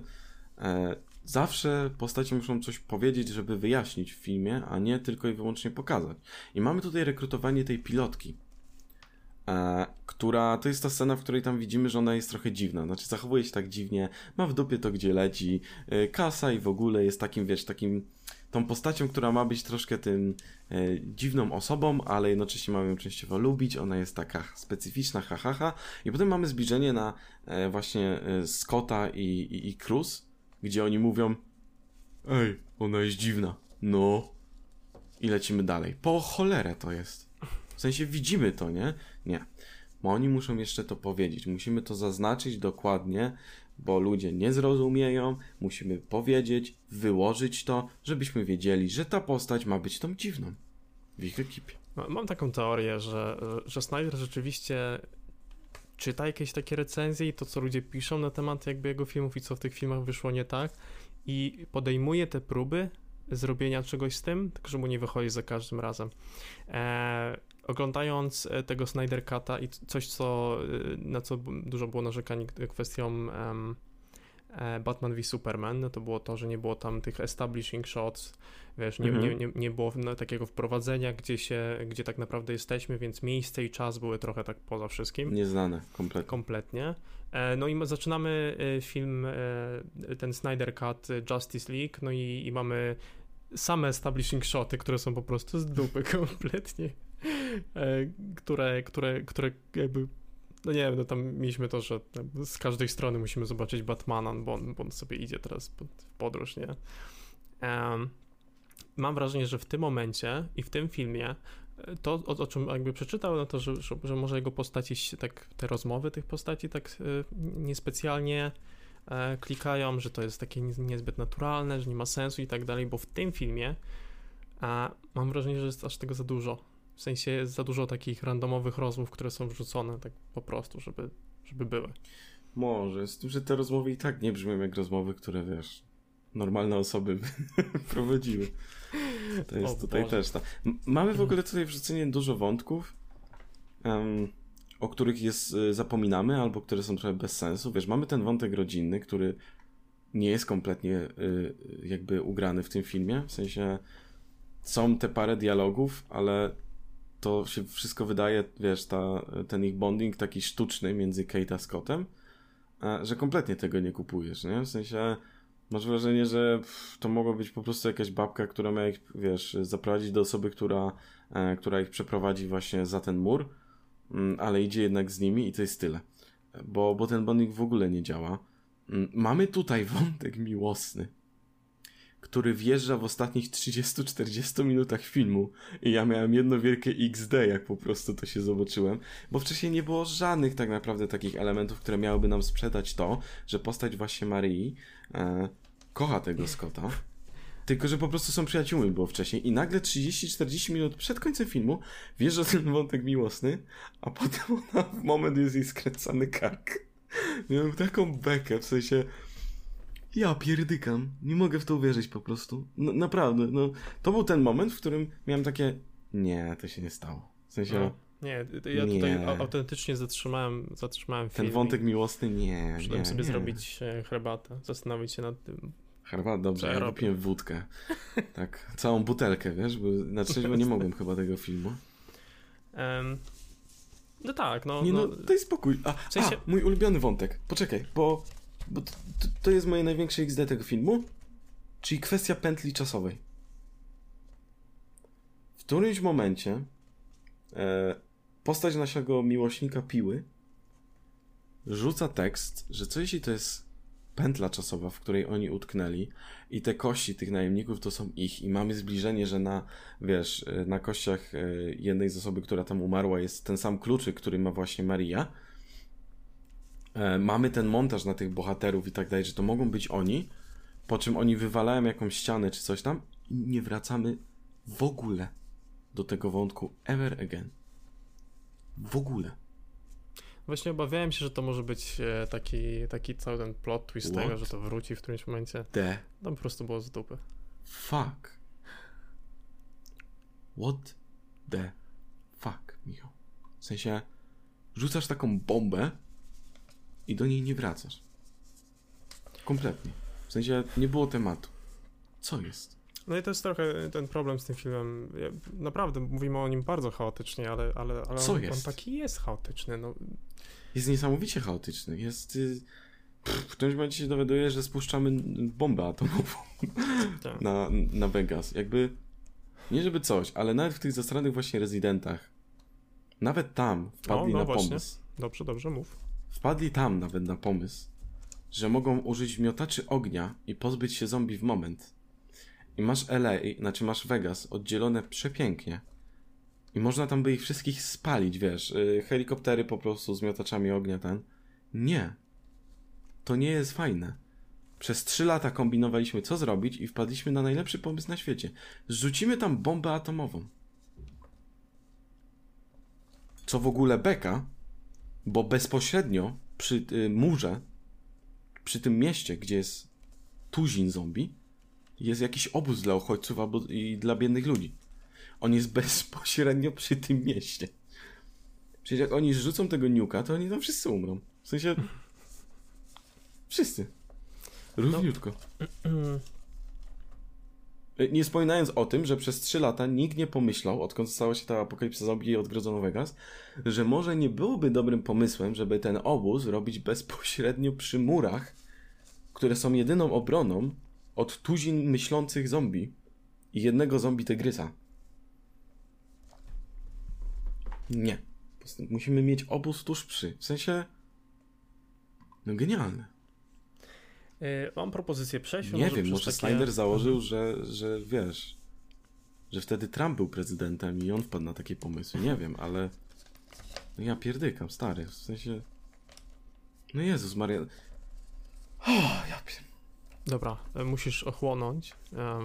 Zawsze postaci muszą coś powiedzieć, żeby wyjaśnić w filmie, a nie tylko i wyłącznie pokazać. I mamy tutaj rekrutowanie tej pilotki, która, to jest ta scena, w której tam widzimy, że ona jest trochę dziwna, znaczy zachowuje się tak dziwnie, ma w dupie to, gdzie leci, kasa i w ogóle jest takim, wiesz, takim, tą postacią, która ma być troszkę tym y, dziwną osobą, ale jednocześnie mamy ją częściowo lubić, ona jest taka specyficzna, ha, ha, ha. I potem mamy zbliżenie na y, właśnie y, Scotta i, i, i Cruz, gdzie oni mówią ej, ona jest dziwna, no. I lecimy dalej. Po cholerę to jest. W sensie widzimy to, nie? Nie. Bo oni muszą jeszcze to powiedzieć. Musimy to zaznaczyć dokładnie, bo ludzie nie zrozumieją, musimy powiedzieć, wyłożyć to, żebyśmy wiedzieli, że ta postać ma być tą dziwną w ich ekipie. Mam taką teorię, że, że Snyder rzeczywiście czyta jakieś takie recenzje i to, co ludzie piszą na temat jakby jego filmów i co w tych filmach wyszło nie tak i podejmuje te próby zrobienia czegoś z tym, tylko że mu nie wychodzi za każdym razem. Eee, oglądając tego Snyder Cut'a i coś, co, na co dużo było narzekani kwestią um, Batman v Superman, no to było to, że nie było tam tych establishing shots, wiesz, nie, mm-hmm. nie, nie było takiego wprowadzenia, gdzie się, gdzie tak naprawdę jesteśmy, więc miejsce i czas były trochę tak poza wszystkim. Nieznane, kompletnie. Kompletnie. No i zaczynamy film, ten Snyder Cut Justice League, no i, i mamy same establishing shoty, które są po prostu z dupy kompletnie, które, które, które jakby... No nie wiem, no tam mieliśmy to, że z każdej strony musimy zobaczyć Batmana, bo on, bo on sobie idzie teraz w podróż, nie? Um, mam wrażenie, że w tym momencie i w tym filmie to, o, o czym jakby przeczytał, no to, że, że, że może jego postaci, tak, te rozmowy tych postaci tak niespecjalnie klikają, że to jest takie niezbyt naturalne, że nie ma sensu i tak dalej, bo w tym filmie a, mam wrażenie, że jest aż tego za dużo. W sensie jest za dużo takich randomowych rozmów, które są wrzucone tak po prostu, żeby, żeby były. Może, z tym, że te rozmowy i tak nie brzmią jak rozmowy, które, wiesz, normalne osoby prowadziły. To jest o, tutaj Boże. Też ta... Mamy w ogóle tutaj wrzucenie dużo wątków, um, o których jest zapominamy, albo które są trochę bez sensu. Wiesz, mamy ten wątek rodzinny, który nie jest kompletnie y, jakby ugrany w tym filmie. W sensie są te parę dialogów, ale... to się wszystko wydaje, wiesz, ta, ten ich bonding taki sztuczny między Kate a Scottem, że kompletnie tego nie kupujesz, nie? W sensie masz wrażenie, że to mogła być po prostu jakaś babka, która ma ich, wiesz, zaprowadzić do osoby, która, która ich przeprowadzi właśnie za ten mur, ale idzie jednak z nimi i to jest tyle. Bo, bo ten bonding w ogóle nie działa. Mamy tutaj wątek miłosny, który wjeżdża w ostatnich trzydziestu do czterdziestu minutach filmu i ja miałem jedno wielkie iks de, jak po prostu to się zobaczyłem, bo wcześniej nie było żadnych tak naprawdę takich elementów, które miałyby nam sprzedać to, że postać właśnie Marii e, kocha tego Scotta, tylko że po prostu są przyjaciółmi było wcześniej i nagle trzydzieści czterdzieści minut przed końcem filmu wjeżdża ten wątek miłosny, a potem ona w moment jest jej skręcany kark. Miałem taką bekę, w sensie ja pierdykam, nie mogę w to uwierzyć po prostu. No, naprawdę, no. To był ten moment, w którym miałem takie... Nie, to się nie stało. W sensie... No, nie, ja nie. Tutaj autentycznie zatrzymałem, zatrzymałem film. Ten wątek miłosny, nie, Przyszedłem nie, sobie nie. zrobić herbatę, zastanowić się nad tym. Herbatę, dobrze, ja robiłem wódkę. Tak, całą butelkę, wiesz, bo na trzeźwo nie mogłem chyba tego filmu. Um, no tak, no... Nie, no, no daj spokój. A, w sensie... a, mój ulubiony wątek. Poczekaj, bo... Bo to, to jest moje największe iks de tego filmu, czyli kwestia pętli czasowej. W którymś momencie e, postać naszego miłośnika Piły rzuca tekst, że co jeśli to jest pętla czasowa, w której oni utknęli i te kości tych najemników to są ich i mamy zbliżenie, że na, wiesz, na kościach jednej z osoby, która tam umarła, jest ten sam kluczyk, który ma właśnie Maria. Mamy ten montaż na tych bohaterów i tak dalej, że to mogą być oni, po czym oni wywalają jakąś ścianę czy coś tam i nie wracamy w ogóle do tego wątku ever again. W ogóle. Właśnie obawiałem się, że to może być taki, taki cały ten plot twist What? tego, że to wróci w którymś momencie. The... Tam po prostu było z dupy. Fuck. What the fuck, Michał? W sensie rzucasz taką bombę i do niej nie wracasz. Kompletnie. W sensie nie było tematu. Co jest? No i to jest trochę ten problem z tym filmem. Ja, naprawdę mówimy o nim bardzo chaotycznie, ale, ale, ale Co on, jest? on taki jest chaotyczny. No. Jest niesamowicie chaotyczny. Jest... Pff, w którymś momencie się dowiaduje, że spuszczamy bombę atomową tak. na, na Vegas. Jakby nie żeby coś, ale nawet w tych zastranych właśnie rezydentach nawet tam wpadli no, no na właśnie. pomysł. Dobrze, dobrze, mów. Wpadli tam nawet na pomysł, że mogą użyć miotaczy ognia i pozbyć się zombie w moment. I masz L A, znaczy masz Vegas oddzielone przepięknie. I można tam by ich wszystkich spalić, wiesz, helikoptery po prostu z miotaczami ognia ten. Nie. To nie jest fajne. Przez trzy lata kombinowaliśmy co zrobić i wpadliśmy na najlepszy pomysł na świecie. Zrzucimy tam bombę atomową. Co w ogóle beka? Bo bezpośrednio przy y, murze, przy tym mieście, gdzie jest tuzin zombie, jest jakiś obóz dla uchodźców albo i dla biednych ludzi. on jest bezpośrednio przy tym mieście. Przecież jak oni rzucą tego niuka, to oni tam wszyscy umrą. W sensie... wszyscy. Równiutko. No. Nie wspominając o tym, że przez trzy lata nikt nie pomyślał, odkąd stała się ta apokalipsa zombie i odgrodzono Vegas, że może nie byłoby dobrym pomysłem, żeby ten obóz robić bezpośrednio przy murach, które są jedyną obroną od tuzin myślących zombie i jednego zombie tygrysa. Nie. Musimy mieć obóz tuż przy. W sensie... no genialne. Yy, mam propozycję przejść. Nie wiem, może takie... Snyder założył, że, że wiesz, że wtedy Trump był prezydentem i on wpadł na takie pomysły. Nie wiem, ale no ja pierdykam, stary. W sensie... no Jezus Maria... oh, ja pier... Dobra, musisz ochłonąć,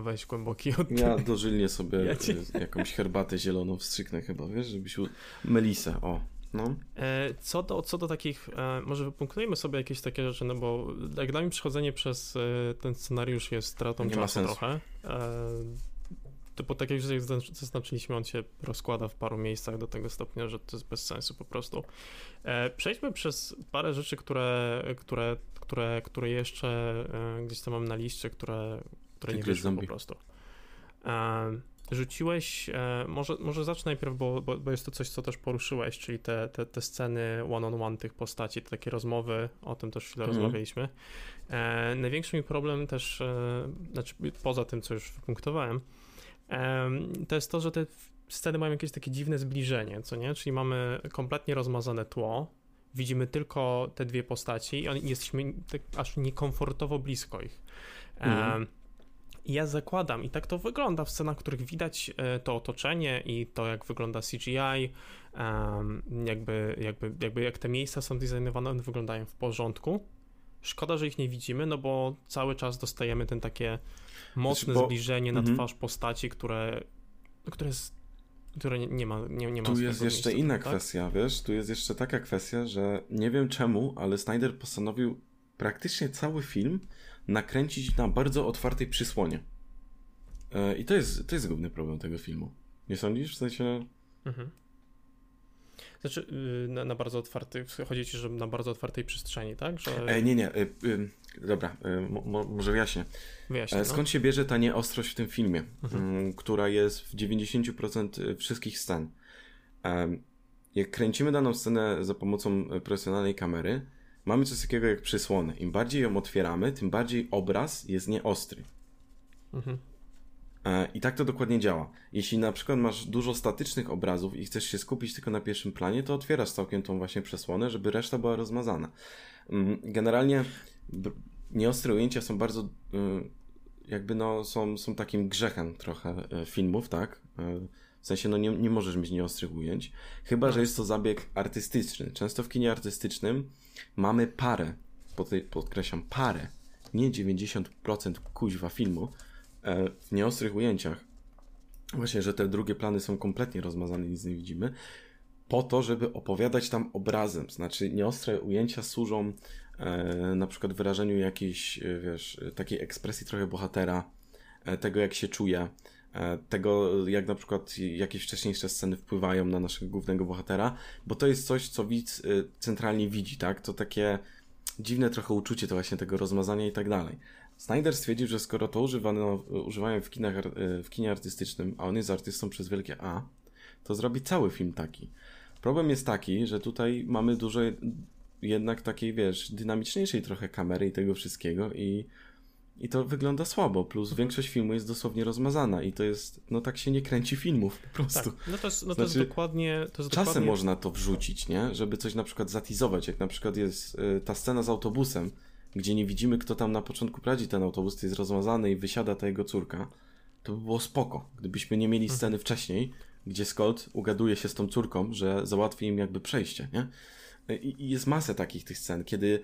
weź głęboki oddech. Ja dożylnie sobie ja ci... jakąś herbatę zieloną wstrzyknę chyba, wiesz, żebyś... U... Melisę, o. No. Co do, co do takich, może wypunktujemy sobie jakieś takie rzeczy, no bo jak dla mnie przechodzenie przez ten scenariusz jest stratą nie czasu trochę. To po takich rzeczach zaznaczyliśmy, on się rozkłada w paru miejscach do tego stopnia, że to jest bez sensu po prostu. Przejdźmy przez parę rzeczy, które, które, które, które jeszcze gdzieś tam mam na liście, które, które nie wyszły po prostu. Rzuciłeś, może, może zacznę najpierw, bo, bo, bo jest to coś, co też poruszyłeś, czyli te, te, te sceny one on one tych postaci, te takie rozmowy, o tym też chwilę mm. rozmawialiśmy. E, największy mi problem też, e, znaczy poza tym, co już wypunktowałem, e, to jest to, że te sceny mają jakieś takie dziwne zbliżenie, co nie? Czyli mamy kompletnie rozmazane tło, widzimy tylko te dwie postaci i jesteśmy tak aż niekomfortowo blisko ich. E, mm. Ja zakładam, i tak to wygląda w scenach, w których widać to otoczenie i to, jak wygląda C G I, jakby, jakby, jakby jak te miejsca są designowane, one wyglądają w porządku. Szkoda, że ich nie widzimy, no bo cały czas dostajemy ten takie mocne znaczy, bo... zbliżenie na mm-hmm. twarz postaci, które, które, z, które nie ma nie, nie ma. Tu jest jeszcze miejsca, inna tak? kwestia, wiesz, tu jest jeszcze taka kwestia, że nie wiem czemu, ale Snyder postanowił praktycznie cały film nakręcić na bardzo otwartej przysłonie. Yy, I to jest, to jest główny problem tego filmu. Nie sądzisz? W sensie... Mhm. Znaczy, yy, na, na bardzo otwartej... Chodzi ci, że na bardzo otwartej przestrzeni, tak? Że... E, nie, nie. Yy, yy, dobra, yy, mo, może wyjaśnię. Wyjaśnię no. Skąd się bierze ta nieostrość w tym filmie, mhm. yy, która jest w dziewięćdziesiąt procent wszystkich scen. Yy, jak kręcimy daną scenę za pomocą profesjonalnej kamery, mamy coś takiego jak przysłonę. Im bardziej ją otwieramy, tym bardziej obraz jest nieostry. Mhm. I tak to dokładnie działa. Jeśli na przykład masz dużo statycznych obrazów i chcesz się skupić tylko na pierwszym planie, to otwierasz całkiem tą właśnie przysłonę, żeby reszta była rozmazana. Generalnie nieostre ujęcia są bardzo jakby no są, są takim grzechem trochę filmów, tak? W sensie, no nie, nie możesz mieć nieostrych ujęć. Chyba, że jest to zabieg artystyczny. Często w kinie artystycznym mamy parę, podkreślam, parę, nie dziewięćdziesiąt procent kuźwa filmu w nieostrych ujęciach. Właśnie, że te drugie plany są kompletnie rozmazane, nic nie widzimy. Po to, żeby opowiadać tam obrazem. Znaczy, nieostre ujęcia służą na przykład wyrażeniu jakiejś, wiesz, takiej ekspresji trochę bohatera, tego jak się czuje, tego jak na przykład jakieś wcześniejsze sceny wpływają na naszego głównego bohatera, bo to jest coś, co widz centralnie widzi, tak? To takie dziwne trochę uczucie to właśnie tego rozmazania i tak dalej. Snyder stwierdził, że skoro to używano, używają w, kinach, w kinie artystycznym, a on jest artystą przez wielkie A, to zrobi cały film taki. Problem jest taki, że tutaj mamy dużo jednak takiej, wiesz, dynamiczniejszej trochę kamery i tego wszystkiego i I to wygląda słabo, plus większość filmu jest dosłownie rozmazana i to jest, no tak się nie kręci filmów po prostu. Tak. No to jest, no to znaczy, jest dokładnie... To jest czasem dokładnie... można to wrzucić, nie? Żeby coś na przykład zatizować, jak na przykład jest y, ta scena z autobusem, gdzie nie widzimy, kto tam na początku prowadzi ten autobus, to jest rozmazany i wysiada ta jego córka. To by było spoko, gdybyśmy nie mieli sceny hmm. wcześniej, gdzie Scott ugaduje się z tą córką, że załatwi im jakby przejście, nie? I jest masę takich tych scen, kiedy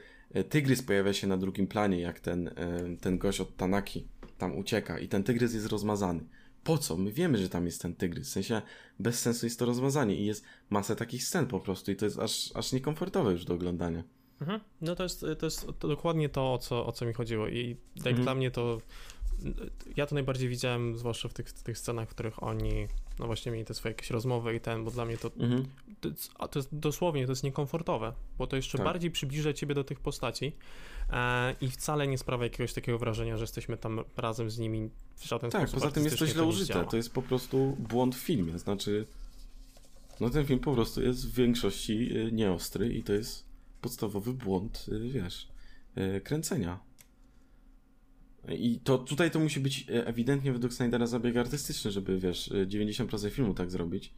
tygrys pojawia się na drugim planie, jak ten, ten gość od Tanaki tam ucieka i ten tygrys jest rozmazany. Po co? My wiemy, że tam jest ten tygrys. W sensie bez sensu jest to rozmazanie i jest masę takich scen po prostu i to jest aż, aż niekomfortowe już do oglądania. Mhm. No to jest, to jest to dokładnie to, o co, o co mi chodziło i tak mhm. dla mnie to ja to najbardziej widziałem, zwłaszcza w tych, tych scenach, w których oni, no właśnie mieli te swoje jakieś rozmowy i ten, bo dla mnie to, mhm. to, a to jest dosłownie, to jest niekomfortowe, bo to jeszcze tak. bardziej przybliża ciebie do tych postaci e, i wcale nie sprawia jakiegoś takiego wrażenia, że jesteśmy tam razem z nimi w żaden tak, sposób. Tak, poza tym jest to źle użyte, to jest po prostu błąd w filmie, znaczy no ten film po prostu jest w większości nieostry i to jest podstawowy błąd, wiesz, kręcenia. I to tutaj to musi być ewidentnie według Snydera zabieg artystyczny, żeby, wiesz, dziewięćdziesiąt procent filmu tak zrobić,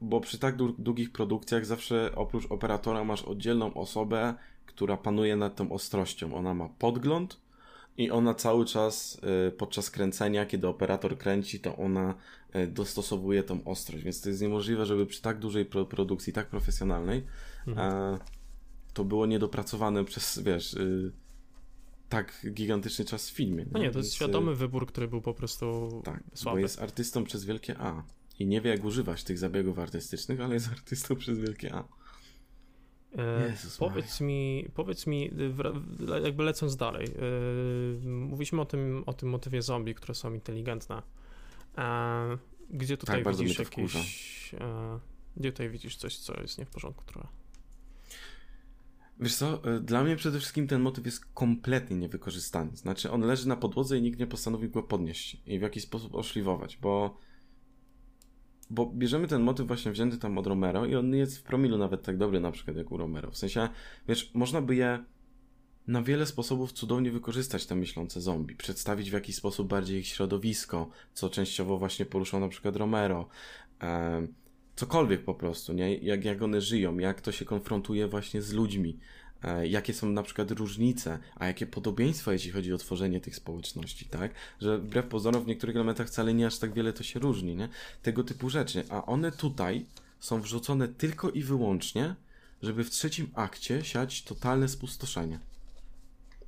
bo przy tak długich produkcjach zawsze oprócz operatora masz oddzielną osobę, która panuje nad tą ostrością. Ona ma podgląd i ona cały czas podczas kręcenia, kiedy operator kręci, to ona dostosowuje tą ostrość, więc to jest niemożliwe, żeby przy tak dużej produkcji, tak profesjonalnej, mhm. to było niedopracowane przez, wiesz... tak gigantyczny czas w filmie. No, no nie, to jest więc... świadomy wybór, który był po prostu tak, słaby. Bo jest artystą przez wielkie A i nie wie, jak używać tych zabiegów artystycznych, ale jest artystą przez wielkie A. E, Jezus powiedz Maria. mi, powiedz mi, jakby lecąc dalej, yy, mówiliśmy o tym, o tym motywie zombie, które są inteligentne. E, gdzie tutaj tak, widzisz jakieś... E, gdzie tutaj widzisz coś, co jest nie w porządku trochę? Wiesz co, dla mnie przede wszystkim ten motyw jest kompletnie niewykorzystany. Znaczy on leży na podłodze i nikt nie postanowił go podnieść i w jakiś sposób oszlifować, bo bo bierzemy ten motyw właśnie wzięty tam od Romero i on nie jest w promilu nawet tak dobry na przykład jak u Romero. W sensie, wiesz, można by je na wiele sposobów cudownie wykorzystać, te myślące zombie, przedstawić w jakiś sposób bardziej ich środowisko, co częściowo właśnie poruszał na przykład Romero. Ehm, cokolwiek po prostu, nie? Jak, jak one żyją, jak to się konfrontuje właśnie z ludźmi, e, jakie są na przykład różnice, a jakie podobieństwa, jeśli chodzi o tworzenie tych społeczności, tak? Że wbrew pozorom w niektórych elementach wcale nie aż tak wiele to się różni, nie? Tego typu rzeczy, a one tutaj są wrzucone tylko i wyłącznie, żeby w trzecim akcie siać totalne spustoszenie.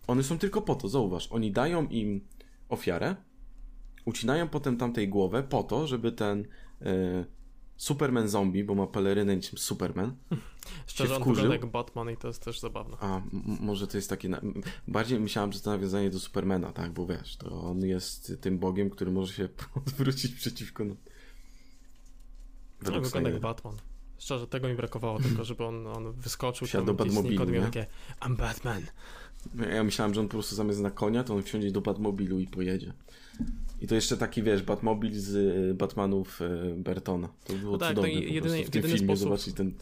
One są tylko po to, zauważ, oni dają im ofiarę, ucinają potem tamtej głowę po to, żeby ten... Yy, Superman zombie, bo ma pelerynę niczym Superman. Szczerze, on wygląda jak Batman i to jest też zabawne. A, m- może to jest takie... Na- bardziej myślałem, że to nawiązanie do Supermana, tak? Bo wiesz, to on jest tym bogiem, który może się odwrócić przeciwko... No, wygląda jak Batman. Szczerze, tego mi brakowało, tylko żeby on, on wyskoczył. Wsiadł do Batmobilu, nie? Takie, I'm Batman. Ja myślałem, że on po prostu zamiast na konia, to on wsiądzie do Batmobilu i pojedzie. I to jeszcze taki, wiesz, Batmobil z Batmanów Bertona. To było no tak, cudowne no jedyny, w tym filmie sposób, zobaczyć ten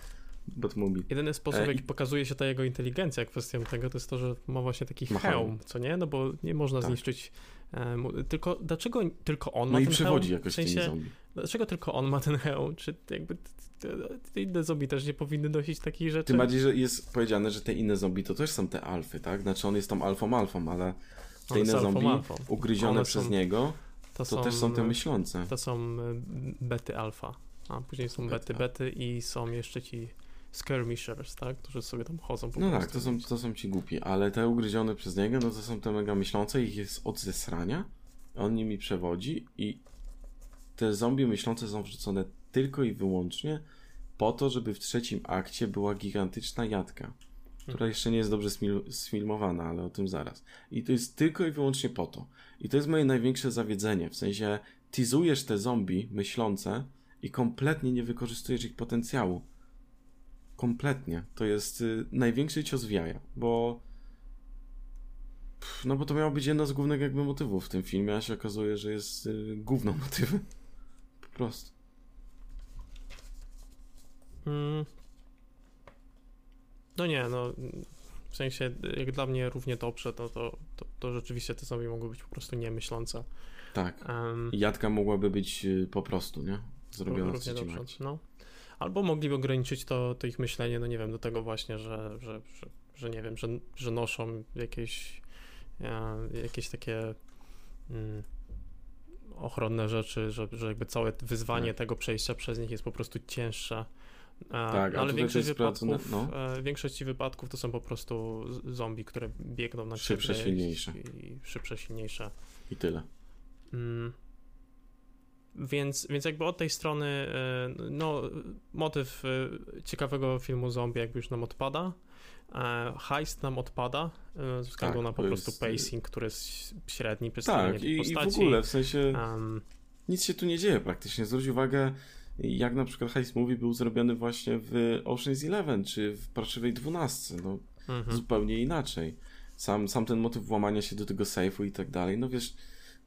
Batmobil. Jedyny sposób, e, jaki i... pokazuje się ta jego inteligencja kwestią tego, to jest to, że ma właśnie taki ma hełm, hełm, co nie? No bo nie można tak. zniszczyć... Um, tylko dlaczego tylko on no ma ten hełm? No i przewodzi jakoś w sensie, tymi zombie. Dlaczego tylko on ma ten hełm? Czy jakby te inne zombie też nie powinny nosić takich rzeczy? Tym bardziej, że jest powiedziane, że te inne zombie to też są te alfy, tak? Znaczy on jest tam alfą alfą, ale te inne zombie alfą. ugryzione są... przez niego... To, to są, też są te myślące. To są bety alfa, a później są bety, bety i są jeszcze ci skirmishers, tak? Którzy sobie tam chodzą po no prostu. No tak, to są, to są ci głupi, ale te ugryzione przez niego, no to są te mega myślące, ich jest od zesrania, on nimi przewodzi i te zombie myślące są wrzucone tylko i wyłącznie po to, żeby w trzecim akcie była gigantyczna jadka, która jeszcze nie jest dobrze sfilmowana, ale o tym zaraz. I to jest tylko i wyłącznie po to. I to jest moje największe zawiedzenie, w sensie teasujesz te zombie myślące i kompletnie nie wykorzystujesz ich potencjału. Kompletnie. To jest y, największy cios w jaja, bo Pff, no bo to miało być jedno z głównych jakby motywów w tym filmie, a się okazuje, że jest y, główną motywem. Po prostu. Mm. No nie, no w sensie jak dla mnie równie dobrze, no to, to, to rzeczywiście te zombie mogły być po prostu niemyślące. Tak, um, jadka mogłaby być po prostu, nie? Zrobiona równie dobrze, no. Albo mogliby ograniczyć to, to ich myślenie, no nie wiem, do tego właśnie, że, że, że, że nie wiem, że, że noszą jakieś, jakieś takie... Mm, ochronne rzeczy, że, że jakby całe wyzwanie tak. tego przejścia przez nich jest po prostu cięższe. Tak, no, ale większość wypadków, no. większości wypadków to są po prostu zombie, które biegną na ciebie. Szybsze, silniejsze. I szybsze, silniejsze. I tyle. Mm. Więc, więc jakby od tej strony no motyw ciekawego filmu zombie jakby już nam odpada. Heist nam odpada ze względu tak, na po prostu jest... pacing, który jest średni po stronie tak, i, postaci. I w ogóle, w sensie um... nic się tu nie dzieje praktycznie. Zwróć uwagę, jak na przykład Heist Movie był zrobiony właśnie w Ocean's Eleven czy w Parszywej dwunastce. No, mhm. Zupełnie inaczej. Sam, sam ten motyw włamania się do tego sejfu i tak dalej. No wiesz,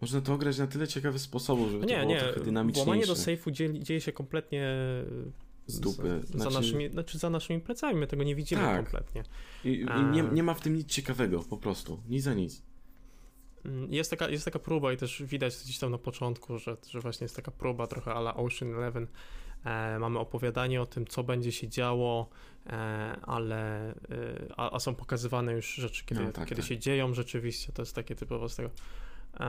można to ograć na tyle ciekawych sposobów, żeby nie, to było nie. trochę dynamiczniejsze. Włamanie do sejfu dzieje, dzieje się kompletnie... z dupy. Znaczy... Za, naszymi, znaczy za naszymi plecami, my tego nie widzimy tak. kompletnie. I, i nie, nie ma w tym nic ciekawego, po prostu. Nic za nic. Jest taka, jest taka próba i też widać gdzieś tam na początku, że, że właśnie jest taka próba trochę a la Ocean Eleven. E, mamy opowiadanie o tym, co będzie się działo, e, ale e, a, a są pokazywane już rzeczy, kiedy, no, tak, kiedy tak. się dzieją rzeczywiście. To jest takie typowo z tego. E,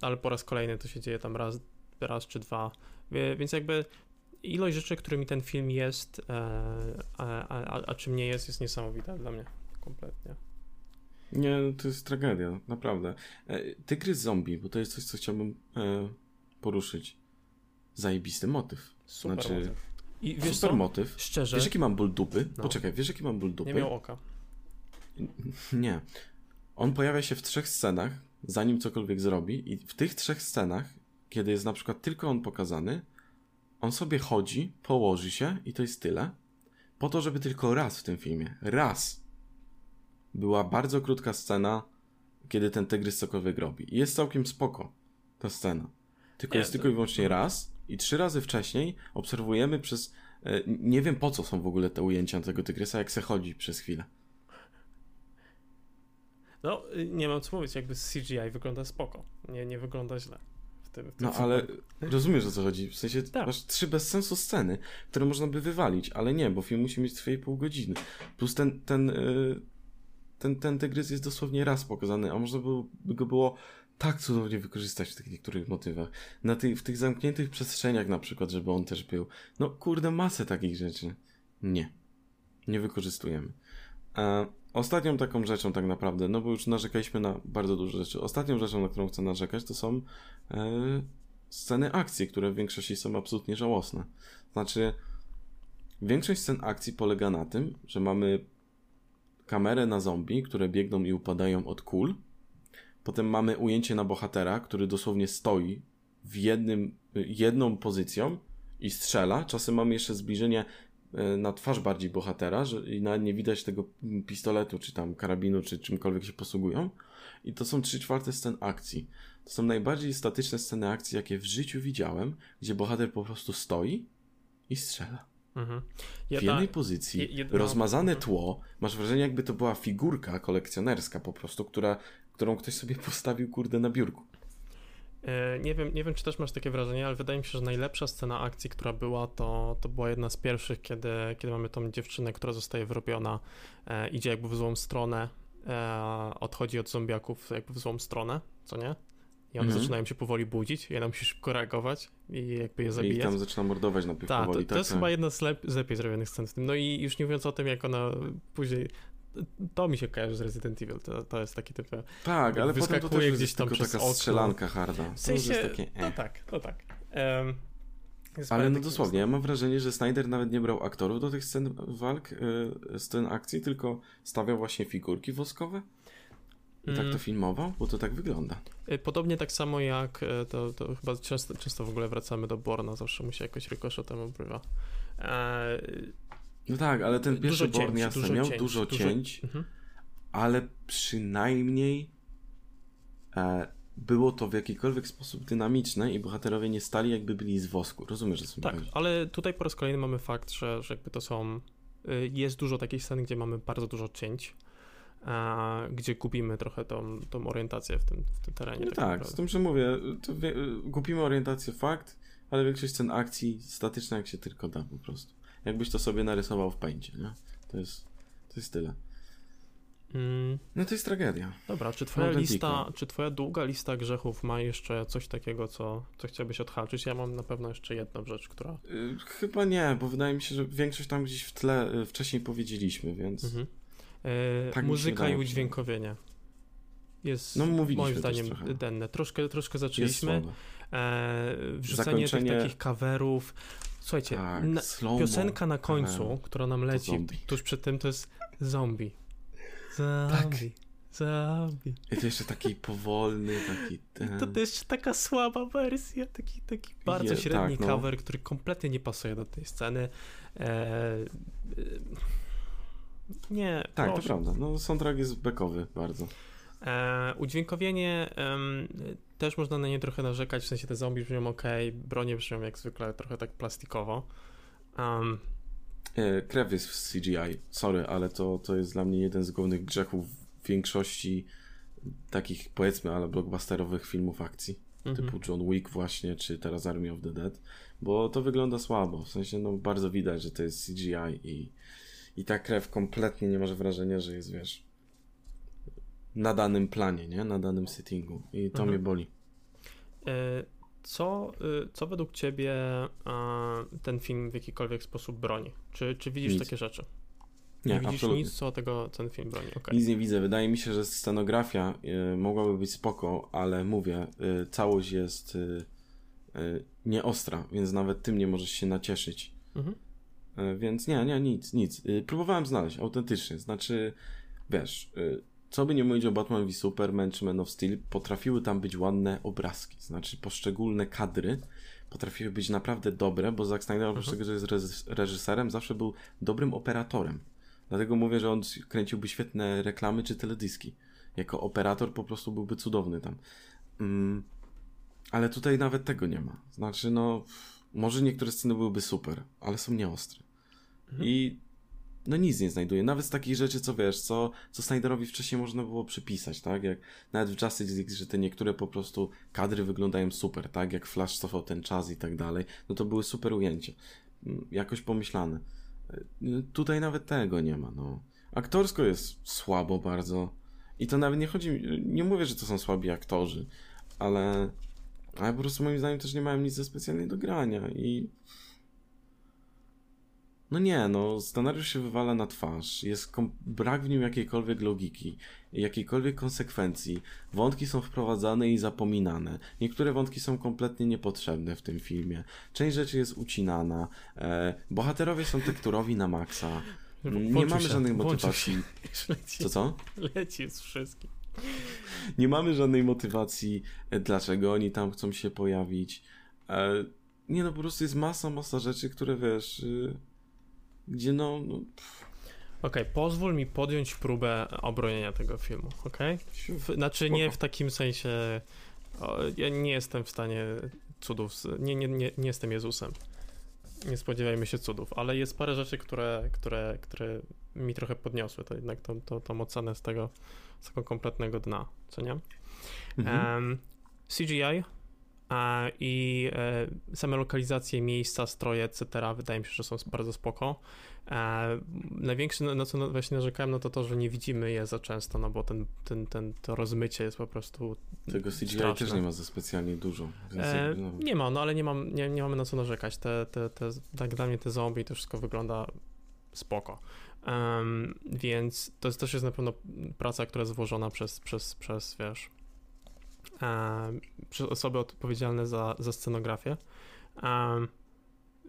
ale po raz kolejny to się dzieje tam raz, raz czy dwa. E, więc jakby... ilość rzeczy, którymi ten film jest, a, a, a czym nie jest, jest niesamowita dla mnie kompletnie. Nie, to jest tragedia, naprawdę. Tygrys zombie, bo to jest coś, co chciałbym poruszyć. Zajebisty motyw. Super znaczy, motyw. I wiesz super co? motyw. Szczerze. Wiesz, jaki mam ból dupy? No. Poczekaj, wiesz, jaki mam ból dupy? Nie miał oka. Nie. On pojawia się w trzech scenach, zanim cokolwiek zrobi i w tych trzech scenach, kiedy jest na przykład tylko on pokazany, on sobie chodzi, położy się i to jest tyle, po to, żeby tylko raz w tym filmie, raz była bardzo krótka scena, kiedy ten tygrys cokolwiek robi. I jest całkiem spoko ta scena. Tylko nie, jest to... tylko i wyłącznie raz i trzy razy wcześniej obserwujemy przez... Nie wiem, po co są w ogóle te ujęcia tego tygrysa, jak se chodzi przez chwilę. No, nie mam co mówić, jakby C G I wygląda spoko. Nie, nie wygląda źle. Tym, no tym ale rozumiesz, o co chodzi, w sensie tak. masz trzy bez sensu sceny, które można by wywalić, ale nie, bo film musi mieć dwie i pół godziny, plus ten ten, yy, ten ten tygrys jest dosłownie raz pokazany, a można by go było tak cudownie wykorzystać w tych niektórych motywach, na ty, w tych zamkniętych przestrzeniach na przykład, żeby on też był, no kurde, masę takich rzeczy nie, nie wykorzystujemy. A ostatnią taką rzeczą tak naprawdę, no bo już narzekaliśmy na bardzo dużo rzeczy, ostatnią rzeczą, na którą chcę narzekać, to są yy, sceny akcji, które w większości są absolutnie żałosne. Znaczy, większość scen akcji polega na tym, że mamy kamerę na zombie, które biegną i upadają od kul, potem mamy ujęcie na bohatera, który dosłownie stoi w jednym, jedną pozycją i strzela, czasem mamy jeszcze zbliżenie na twarz bardziej bohatera, że i nawet nie widać tego pistoletu, czy tam karabinu, czy czymkolwiek się posługują. I to są trzy czwarte scen akcji. To są najbardziej statyczne sceny akcji, jakie w życiu widziałem, gdzie bohater po prostu stoi i strzela. Mhm. Jedna, w jednej pozycji, jedna... rozmazane tło, masz wrażenie, jakby to była figurka kolekcjonerska po prostu, która, którą ktoś sobie postawił, kurde, na biurku. Nie wiem, nie wiem, czy też masz takie wrażenie, ale wydaje mi się, że najlepsza scena akcji, która była, to, to była jedna z pierwszych, kiedy, kiedy mamy tą dziewczynę, która zostaje wyrobiona, e, idzie jakby w złą stronę, e, odchodzi od zombiaków jakby w złą stronę, co nie? I one mm-hmm. zaczynają się powoli budzić i ona musi szybko reagować i jakby je zabijać. I tam zaczyna mordować na Ta, powoli. To, to jest tak, chyba tak. jedna z, lep- z lepiej zrobionych scen w tym. No i już nie mówiąc o tym, jak ona później... To mi się kojarzy z Resident Evil, to, to jest taki typ... Tak, ale potem to też gdzieś tam tylko taka okno. strzelanka harda. W sensie, to jest takie, eh. no tak, to tak. Um, ale no dosłownie, ja mam wrażenie, że Snyder nawet nie brał aktorów do tych scen walk, yy, scen akcji, tylko stawiał właśnie figurki woskowe. I tak to filmował, bo to tak wygląda. Podobnie tak samo jak, to, to chyba często, często w ogóle wracamy do Borna, zawsze mu się jakoś rykoszetem obrywa. Eee... No tak, ale ten pierwszy Born jasne dużo miał cięć, dużo cięć, dużo... Mhm. ale przynajmniej e, było to w jakikolwiek sposób dynamiczne i bohaterowie nie stali jakby byli z wosku. Rozumiesz, że są tak, chodzi? Ale tutaj po raz kolejny mamy fakt, że, że jakby to są, jest dużo takich scen, gdzie mamy bardzo dużo cięć, e, gdzie gubimy trochę tą, tą orientację w tym, w tym terenie. No tak, naprawdę. Z tym, że mówię, to wie, gubimy orientację fakt, ale większość scen akcji statyczna jak się tylko da po prostu. Jakbyś to sobie narysował w Paint'cie, nie? To jest, to jest tyle. Mm. No to jest tragedia. Dobra, czy twoja lista, czy twoja długa lista grzechów ma jeszcze coś takiego, co, co chciałbyś odhaczyć? Ja mam na pewno jeszcze jedną rzecz, która... Yy, chyba nie, bo wydaje mi się, że większość tam gdzieś w tle yy, wcześniej powiedzieliśmy, więc... Mhm. Yy, tak muzyka i udźwiękowienie. Jest no, moim zdaniem trochę. denne. Troszkę, troszkę zaczęliśmy. E, wrzucenie Zakończenie... tych takich coverów. Słuchajcie, tak, na, piosenka na końcu, Cover. która nam leci tuż przed tym, to jest Zombie. Zombie. Tak. Zombie. I to jeszcze taki powolny, taki ten... To, to jeszcze taka słaba wersja, taki, taki bardzo Je, średni tak, cover, no. który kompletnie nie pasuje do tej sceny. E, e, nie, Tak, proszę. To prawda. No, soundtrack jest bekowy bardzo. E, udźwiękowienie em, też można na nie trochę narzekać, w sensie te zombie brzmią okej, okay, bronie brzmią jak zwykle trochę tak plastikowo. Um, e, krew jest w C G I, sorry, ale to, to jest dla mnie jeden z głównych grzechów większości takich, powiedzmy, ale blockbusterowych filmów akcji, mhm. typu John Wick właśnie, czy teraz Army of the Dead, bo to wygląda słabo, w sensie no bardzo widać, że to jest C G I i, i ta krew kompletnie nie masz wrażenia, że jest, wiesz, na danym planie, nie? Na danym settingu i to mhm. mnie boli. Co, co według ciebie ten film w jakikolwiek sposób broni? Czy, czy widzisz Nic. takie rzeczy? Nie, nie widzisz absolutnie. nic, co tego ten film broni. Okay. Nic nie widzę. Wydaje mi się, że scenografia y, mogłaby być spoko, ale mówię, y, całość jest y, y, nieostra, więc nawet tym nie możesz się nacieszyć. Mhm. Y, więc nie, nie, nic, nic. Y, próbowałem znaleźć autentycznie. Znaczy, wiesz, y, co by nie mówić o Batman v Superman czy Man of Steel, potrafiły tam być ładne obrazki. Znaczy, poszczególne kadry potrafiły być naprawdę dobre, bo Zack Snyder, oprócz mhm. tego, że jest reżyserem, zawsze był dobrym operatorem. Dlatego mówię, że on kręciłby świetne reklamy czy teledyski. Jako operator po prostu byłby cudowny tam. Mm, ale tutaj nawet tego nie ma. Znaczy, no, może niektóre sceny byłyby super, ale są nieostre. Mhm. I no nic nie znajduję. Nawet z takich rzeczy, co wiesz, co, co Snyderowi wcześniej można było przypisać, tak? Jak nawet w Justice League, że te niektóre po prostu kadry wyglądają super, tak? Jak Flash cofał ten czas i tak dalej. No to były super ujęcia. Jakoś pomyślane. Tutaj nawet tego nie ma, no. Aktorsko jest słabo bardzo. I to nawet nie chodzi... Nie mówię, że to są słabi aktorzy, ale... Ale po prostu moim zdaniem też nie mają nic ze specjalnie do grania i... No nie, no. Scenariusz się wywala na twarz. Jest kom- brak w nim jakiejkolwiek logiki, jakiejkolwiek konsekwencji. Wątki są wprowadzane i zapominane. Niektóre wątki są kompletnie niepotrzebne w tym filmie. Część rzeczy jest ucinana. E, bohaterowie są tekturowi na maksa. Włączył nie mamy się, żadnej motywacji. Leci, co, co? Leci z wszystkim. Nie mamy żadnej motywacji, dlaczego oni tam chcą się pojawić. E, nie no, po prostu jest masa, masa rzeczy, które wiesz... Y- Gdzie no... no Okej, okay, pozwól mi podjąć próbę obronienia tego filmu, okej? Okay? Znaczy nie w takim sensie... O, ja nie jestem w stanie cudów... Nie, nie, nie, nie jestem Jezusem. Nie spodziewajmy się cudów, ale jest parę rzeczy, które, które, które mi trochę podniosły. To jednak tą, tą, tą ocenę z tego, z tego kompletnego dna, co nie? Mhm. Um, C G I a, i e, same lokalizacje, miejsca, stroje, et cetera. Wydaje mi się, że są bardzo spoko. E, największe, na co właśnie narzekałem, no to to, że nie widzimy je za często, no bo ten, ten, ten, to rozmycie jest po prostu tego C G I straszne. Też nie ma za specjalnie dużo. Więc e, jakby, no. Nie ma, no ale nie, mam, nie, nie mamy na co narzekać. Te, te, te, tak dla mnie te zombie, to wszystko wygląda spoko. Um, więc to jest, też jest na pewno praca, która jest włożona przez, przez, przez wiesz... przez osoby odpowiedzialne za, za scenografię, um,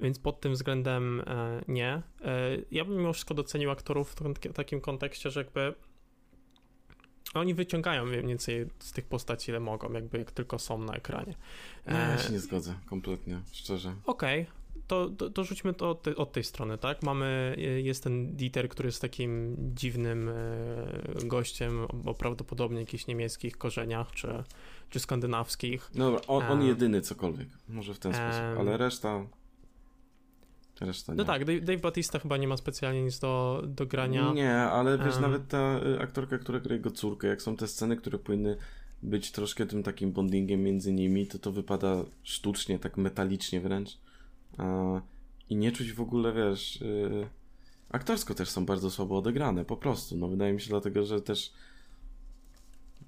więc pod tym względem e, nie. E, ja bym mimo wszystko docenił aktorów w t- takim kontekście, że jakby oni wyciągają mniej więcej z tych postaci ile mogą, jakby jak tylko są na ekranie. E, no, ja się nie zgodzę kompletnie, szczerze. Okej. Okay. To, to, to rzućmy to od, te, od tej strony, tak? Mamy, jest ten Dieter, który jest takim dziwnym gościem o prawdopodobnie jakichś niemieckich korzeniach, czy, czy skandynawskich. No dobra, on, on jedyny cokolwiek, może w ten um, sposób, ale reszta... Reszta nie. No tak, Dave, Dave Bautista chyba nie ma specjalnie nic do, do grania. Nie, ale wiesz, um, nawet ta aktorka, która gra jego córkę, jak są te sceny, które powinny być troszkę tym takim bondingiem między nimi, to to wypada sztucznie, tak metalicznie wręcz. I nie czuć w ogóle, wiesz, yy... aktorsko też są bardzo słabo odegrane, po prostu, no wydaje mi się dlatego, że też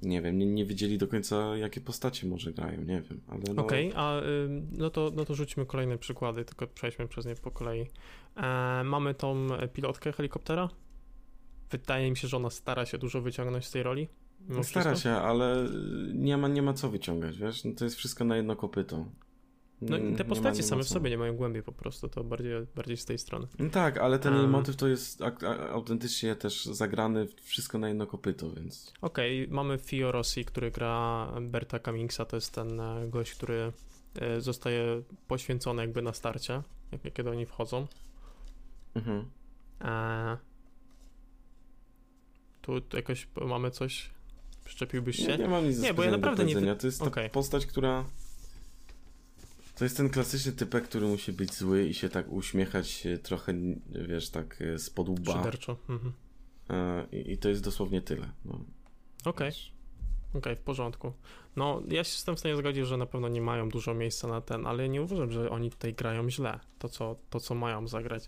nie wiem, nie, nie wiedzieli do końca jakie postacie może grają, nie wiem, ale no... Okej, okay, a yy, no, to, no to rzućmy kolejne przykłady, tylko przejdźmy przez nie po kolei. E, mamy tą pilotkę helikoptera, wydaje mi się, że ona stara się dużo wyciągnąć z tej roli. No, stara wszystko? się, ale nie ma, nie ma co wyciągać, wiesz, no, to jest wszystko na jedno kopyto. No te postacie same w sobie nie mają głębi po prostu, to bardziej, bardziej z tej strony. No tak, ale ten um. motyw to jest a, a, autentycznie też zagrany wszystko na jedno kopyto, więc... Okej, okay, mamy Fio Rossi, który gra Berta Cummingsa, to jest ten gość, który zostaje poświęcony jakby na starcie, jak, kiedy oni wchodzą. Mhm. A... Tu jakoś mamy coś? Przyczepiłbyś się? Nie, nie mam nic nie, bo ja naprawdę do powiedzenia. Nie... To jest ta okay. postać, która... To jest ten klasyczny typek, który musi być zły i się tak uśmiechać trochę, wiesz, tak spod łba. Szyderczo. Mhm. I, I to jest dosłownie tyle. No. Okej, okay. okay, w porządku. No, ja się z tym w stanie zgodzić, że na pewno nie mają dużo miejsca na ten, ale nie uważam, że oni tutaj grają źle, to co, to, co mają zagrać.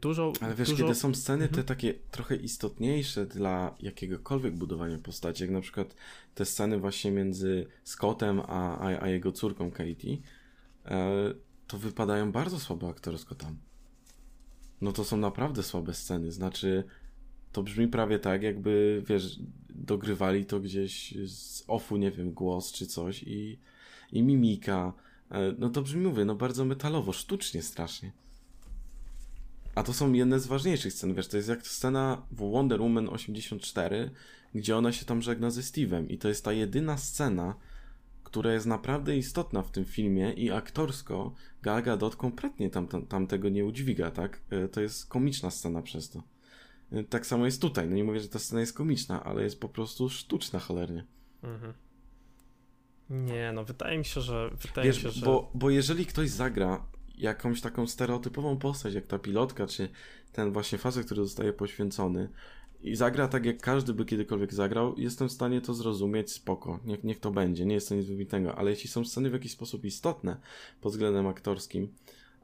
Dużo, ale wiesz, dużo... kiedy są sceny te takie trochę istotniejsze dla jakiegokolwiek budowania postaci, jak na przykład te sceny właśnie między Scottem a, a, a jego córką Katie, to wypadają bardzo słabo aktorsko tam. No to są naprawdę słabe sceny, znaczy to brzmi prawie tak, jakby, wiesz, dogrywali to gdzieś z offu, nie wiem, głos czy coś i, i mimika. No to brzmi, mówię, no bardzo metalowo, sztucznie strasznie. A to są jedne z ważniejszych scen, wiesz, to jest jak scena w Wonder Woman osiemdziesiąt cztery, gdzie ona się tam żegna ze Steve'em i to jest ta jedyna scena, która jest naprawdę istotna w tym filmie i aktorsko Gal Gadot kompletnie tam, tam, tam tego nie udźwiga, tak? To jest komiczna scena przez to. Tak samo jest tutaj, no nie mówię, że ta scena jest komiczna, ale jest po prostu sztuczna cholernie. Mhm. Nie, no wydaje mi się, że... Wydaje wiesz, się, że... Bo, bo jeżeli ktoś zagra jakąś taką stereotypową postać, jak ta pilotka, czy ten właśnie facet, który zostaje poświęcony i zagra tak, jak każdy by kiedykolwiek zagrał, jestem w stanie to zrozumieć, spoko, niech, niech to będzie, nie jest to nic wybitnego, ale jeśli są sceny w jakiś sposób istotne pod względem aktorskim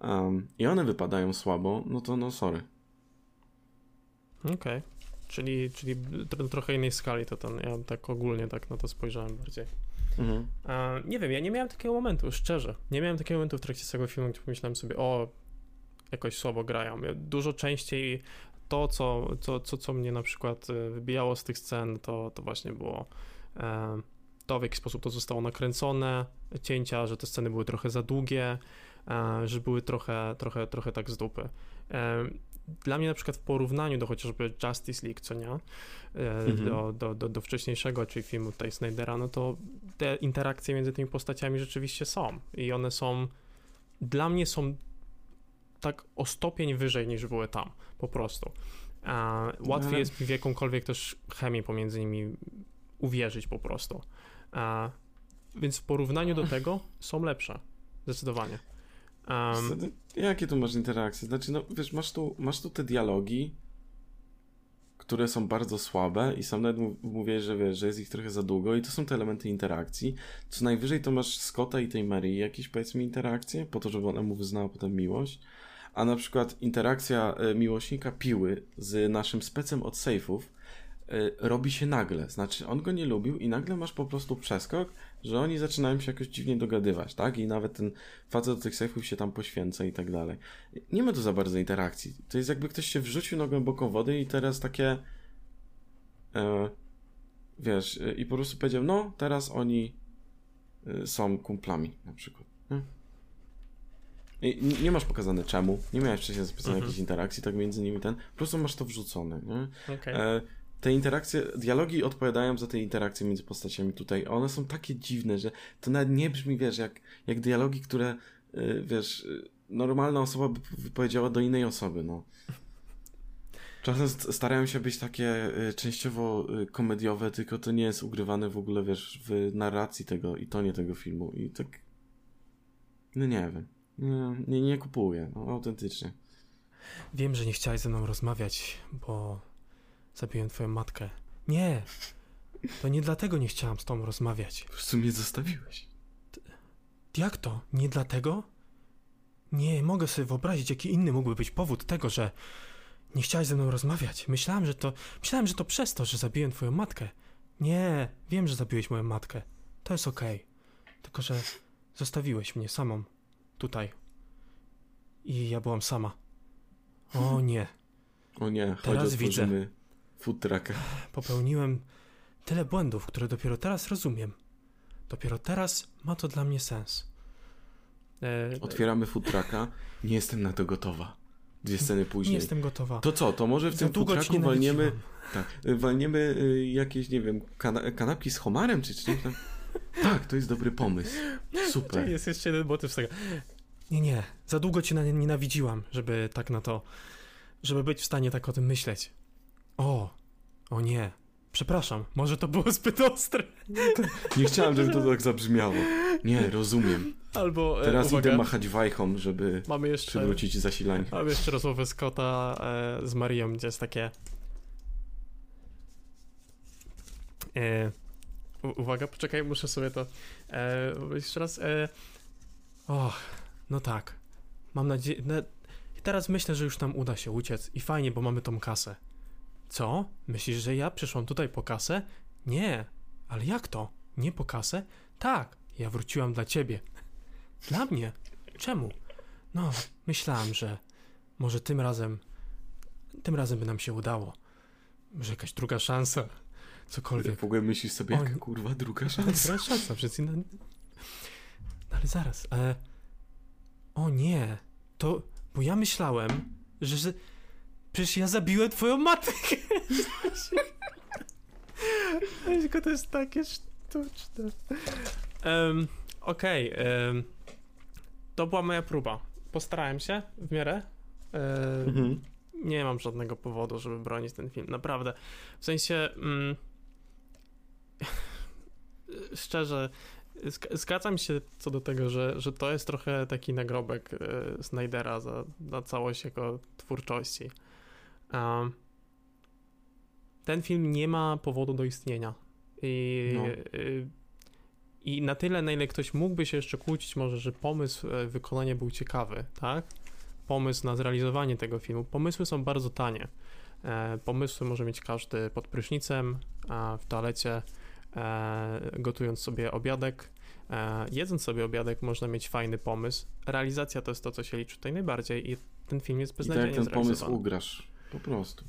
um, i one wypadają słabo, no to no sorry. Okej, okay. czyli, czyli trochę innej skali to ten, ja tak ogólnie tak na to spojrzałem bardziej. Mhm. Nie wiem, ja nie miałem takiego momentu, szczerze. Nie miałem takiego momentu w trakcie tego filmu, gdzie pomyślałem sobie, o, jakoś słabo grają. Dużo częściej to, co, co, co, co mnie na przykład wybijało z tych scen, to, to właśnie było to, w jaki sposób to zostało nakręcone, cięcia, że te sceny były trochę za długie, że były trochę, trochę, trochę tak z dupy. Dla mnie na przykład w porównaniu do chociażby Justice League, co nie, mhm. do, do, do, do wcześniejszego, czyli filmu tutaj Snydera, no to te interakcje między tymi postaciami rzeczywiście są i one są, dla mnie są tak o stopień wyżej niż były tam, po prostu. A łatwiej Ale... jest w jakąkolwiek też chemię pomiędzy nimi uwierzyć po prostu. A więc w porównaniu do tego są lepsze, zdecydowanie. Um, Jakie tu masz interakcje? Znaczy, no wiesz, masz tu, masz tu te dialogi, które są bardzo słabe i sam nawet mówię, że wiesz, że jest ich trochę za długo i to są te elementy interakcji. Co najwyżej to masz Scotta i tej Marii jakieś, powiedzmy, interakcje, po to, żeby ona mu wyznała potem miłość. A na przykład interakcja miłośnika Piły z naszym specem od sejfów robi się nagle, znaczy on go nie lubił i nagle masz po prostu przeskok, że oni zaczynają się jakoś dziwnie dogadywać, tak? I nawet ten facet do tych sejfów się tam poświęca i tak dalej. Nie ma tu za bardzo interakcji. To jest jakby ktoś się wrzucił na głęboką wodę i teraz takie e, wiesz, i po prostu powiedział, no teraz oni są kumplami na przykład. I nie masz pokazane czemu, nie miałeś wcześniej zapisane mhm. jakiejś interakcji, tak między nimi ten, po prostu masz to wrzucone, nie? Okay. E, Te interakcje, dialogi odpowiadają za te interakcje między postaciami tutaj. One są takie dziwne, że to nawet nie brzmi, wiesz, jak, jak dialogi, które, yy, wiesz, normalna osoba by powiedziała do innej osoby, no. Czasem starają się być takie y, częściowo y, komediowe, tylko to nie jest ugrywane w ogóle, wiesz, w narracji tego i tonie tego filmu. I tak, no nie wiem, nie, nie kupuję, no, autentycznie. Wiem, że nie chciałeś ze mną rozmawiać, bo... Zabiłem twoją matkę. Nie! To nie dlatego nie chciałam z tobą rozmawiać. Po prostu mnie zostawiłeś. T- jak to? Nie dlatego? Nie mogę sobie wyobrazić, jaki inny mógłby być powód tego, że nie chciałeś ze mną rozmawiać. Myślałem, że to... Myślałem, że to przez to, że zabiłem twoją matkę. Nie, wiem, że zabiłeś moją matkę. To jest okej. Okay. Tylko, że zostawiłeś mnie samą. Tutaj. I ja byłam sama. O nie. O nie, chodź, teraz widzę. Food trucka. Popełniłem tyle błędów, które dopiero teraz rozumiem. Dopiero teraz ma to dla mnie sens. Otwieramy food trucka. Nie jestem na to gotowa. Dwie sceny później. Nie jestem gotowa. To co? To może w tym food trucku walniemy, tak, walniemy jakieś, nie wiem, kana- kanapki z homarem czy czymś tam. Tak, to jest dobry pomysł. Super. Czyli jest jeszcze jeden motyw z tego. Nie, nie. Za długo cię nienawidziłam, żeby tak na to... żeby być w stanie tak o tym myśleć. O, o nie. Przepraszam, może to było zbyt ostre. Nie chciałem, żeby to tak zabrzmiało. Nie, rozumiem. Albo, Teraz uwaga, idę machać wajchą, żeby mamy jeszcze, przywrócić zasilanie. Mamy jeszcze rozmowę Scotta e, z Marią, gdzie jest takie... E, u, uwaga, poczekaj, muszę sobie to... E, jeszcze raz... E, och, no tak. Mam nadzieję... Na, teraz myślę, że już nam uda się uciec i fajnie, bo mamy tą kasę. Co? Myślisz, że ja przyszłam tutaj po kasę? Nie. Ale jak to? Nie po kasę? Tak. Ja wróciłam dla ciebie. Dla mnie? Czemu? No, myślałam, że może tym razem, tym razem by nam się udało. Może jakaś druga szansa. Cokolwiek. W ogóle myślisz sobie, jaka kurwa druga szansa? Druga szansa, przecież... No, ale zaraz. E... O nie. To... Bo ja myślałem, że... że... Przecież ja zabiłem twoją matkę! Tylko to jest takie sztuczne. Um, Okej. Okay, um, to była moja próba. Postarałem się w miarę. Um, mhm. Nie mam żadnego powodu, żeby bronić ten film. Naprawdę. W sensie... Um, szczerze... Zgadzam się co do tego, że, że to jest trochę taki nagrobek e, Snydera za, za całość jego twórczości. Um, ten film nie ma powodu do istnienia. I, no. y, I na tyle, na ile ktoś mógłby się jeszcze kłócić, może, że pomysł e, wykonania był ciekawy, tak? Pomysł na zrealizowanie tego filmu. Pomysły są bardzo tanie. E, pomysły może mieć każdy pod prysznicem, a w toalecie. Gotując sobie obiadek, jedząc sobie obiadek, można mieć fajny pomysł. Realizacja to jest to, co się liczy tutaj najbardziej i ten film jest beznadziejnie zrealizowany. I tak ten pomysł ugrasz, po prostu.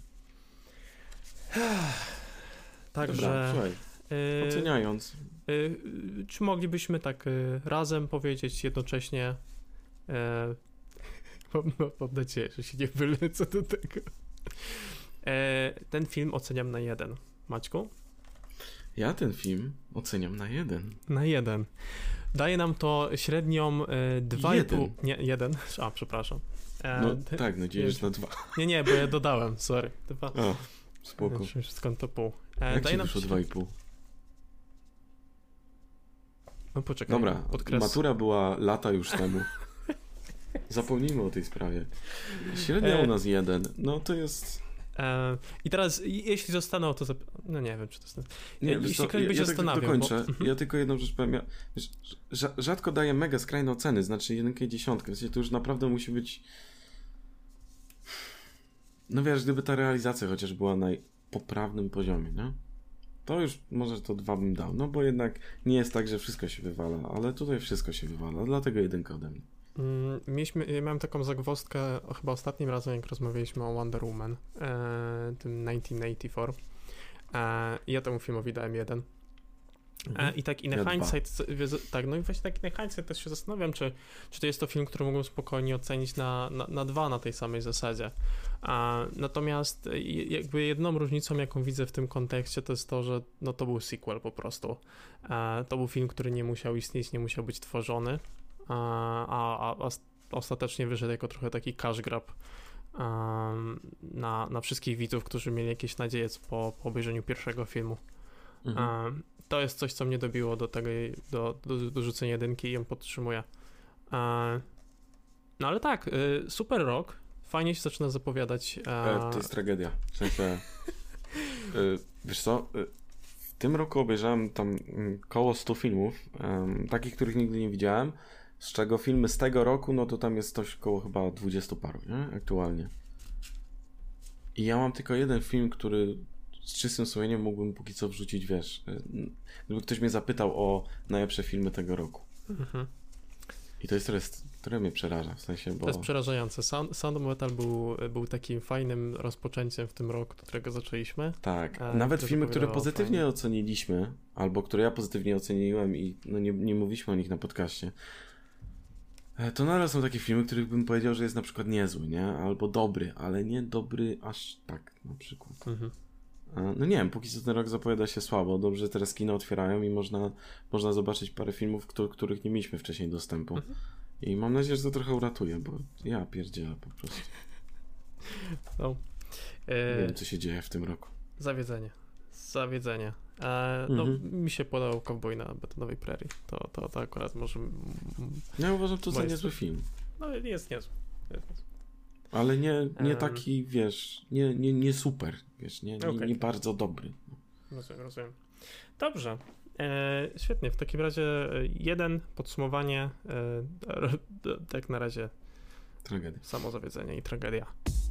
Także... Dobra, yy, oceniając. Yy, czy moglibyśmy tak yy, razem powiedzieć jednocześnie? Yy, mam, mam nadzieję, że się nie wylę co do tego. Yy, ten film oceniam na jeden. Maćku? Ja ten film oceniam na jeden. Na jeden. Daje nam to średnią y, dwa jeden. I pół... Nie, jeden. A, przepraszam. E, no d- tak, no dzielisz na dwa. Nie, nie, bo ja dodałem, sorry. Dwa. O, spoko. Ja, skąd to pół? E, Jak daje nam wyszło dwa i pół? No poczekaj. Dobra, podkres. Matura była lata już temu. Zapomnijmy o tej sprawie. Średnia e... u nas jeden. No to jest... I teraz, jeśli zostanę o to zap... no nie wiem, czy to jest... Nie, jeśli co, ktoś by się ja zastanawiał, tak bo... Ja tylko jedną rzecz powiem, ja, wiesz, rzadko daję mega skrajne oceny, znaczy jedynkę i dziesiątkę, znaczy to już naprawdę musi być... No wiesz, gdyby ta realizacja chociaż była na poprawnym poziomie, no? To już może to dwa bym dał, no bo jednak nie jest tak, że wszystko się wywala, ale tutaj wszystko się wywala, dlatego jedynka ode mnie. Mieliśmy, ja miałem taką zagwozdkę chyba ostatnim razem, jak rozmawialiśmy o Wonder Woman, e, tym tysiąc dziewięćset osiemdziesiąt cztery. E, ja temu filmowi dałem jeden. E, I tak i na ja hindsight, tak, no i właśnie tak i na hindsight też się zastanawiam, czy, czy to jest to film, który mógłbym spokojnie ocenić na, na, na dwa na tej samej zasadzie. E, natomiast jakby jedną różnicą, jaką widzę w tym kontekście, to jest to, że no to był sequel po prostu. E, to był film, który nie musiał istnieć, nie musiał być tworzony. A, a, a ostatecznie wyszedł jako trochę taki cash grab um, na, na wszystkich widzów, którzy mieli jakieś nadzieje po, po obejrzeniu pierwszego filmu. Mhm. Um, to jest coś, co mnie dobiło do tego, do, do, do rzucenia jedynki i ją podtrzymuję. Um, no ale tak, y, super rok, fajnie się zaczyna zapowiadać. E, to jest tragedia. W sensie, y, wiesz co, y, w tym roku obejrzałem tam koło stu filmów, y, takich, których nigdy nie widziałem. Z czego filmy z tego roku, no to tam jest coś koło chyba dwudziestu paru, nie? Aktualnie. I ja mam tylko jeden film, który z czystym sumieniem mógłbym póki co wrzucić, wiesz, gdyby ktoś mnie zapytał o najlepsze filmy tego roku. Mhm. I to jest, które mnie przeraża, w sensie, bo... To jest przerażające. Sound, Sound of Metal był, był takim fajnym rozpoczęciem w tym roku, którego zaczęliśmy. Tak, nawet filmy, które pozytywnie fajnie oceniliśmy, albo które ja pozytywnie oceniłem i no nie, nie mówiliśmy o nich na podcaście. To nadal są takie filmy, których bym powiedział, że jest na przykład niezły, nie? Albo dobry, ale nie dobry aż tak na przykład. Mhm. No nie wiem, póki co ten rok zapowiada się słabo. Dobrze, że teraz kina otwierają i można, można zobaczyć parę filmów, których, których nie mieliśmy wcześniej dostępu. Mhm. I mam nadzieję, że to trochę uratuje, bo ja pierdzielę po prostu. No. E... Nie wiem, co się dzieje w tym roku. Zawiedzenie. Zawiedzenie. E, no, mhm. Mi się podał Kowboj na Betonowej Prerii. To, to, to akurat może... Ja uważam to za niezły film. No, jest niezły. Jest niezły. Ale nie, nie taki, um, wiesz, nie, nie, nie super, wiesz, nie, nie, okay. nie bardzo dobry. Rozumiem, rozumiem. Dobrze, e, świetnie. W takim razie jeden podsumowanie, e, tak na razie tragedia. Samo zawiedzenie i tragedia.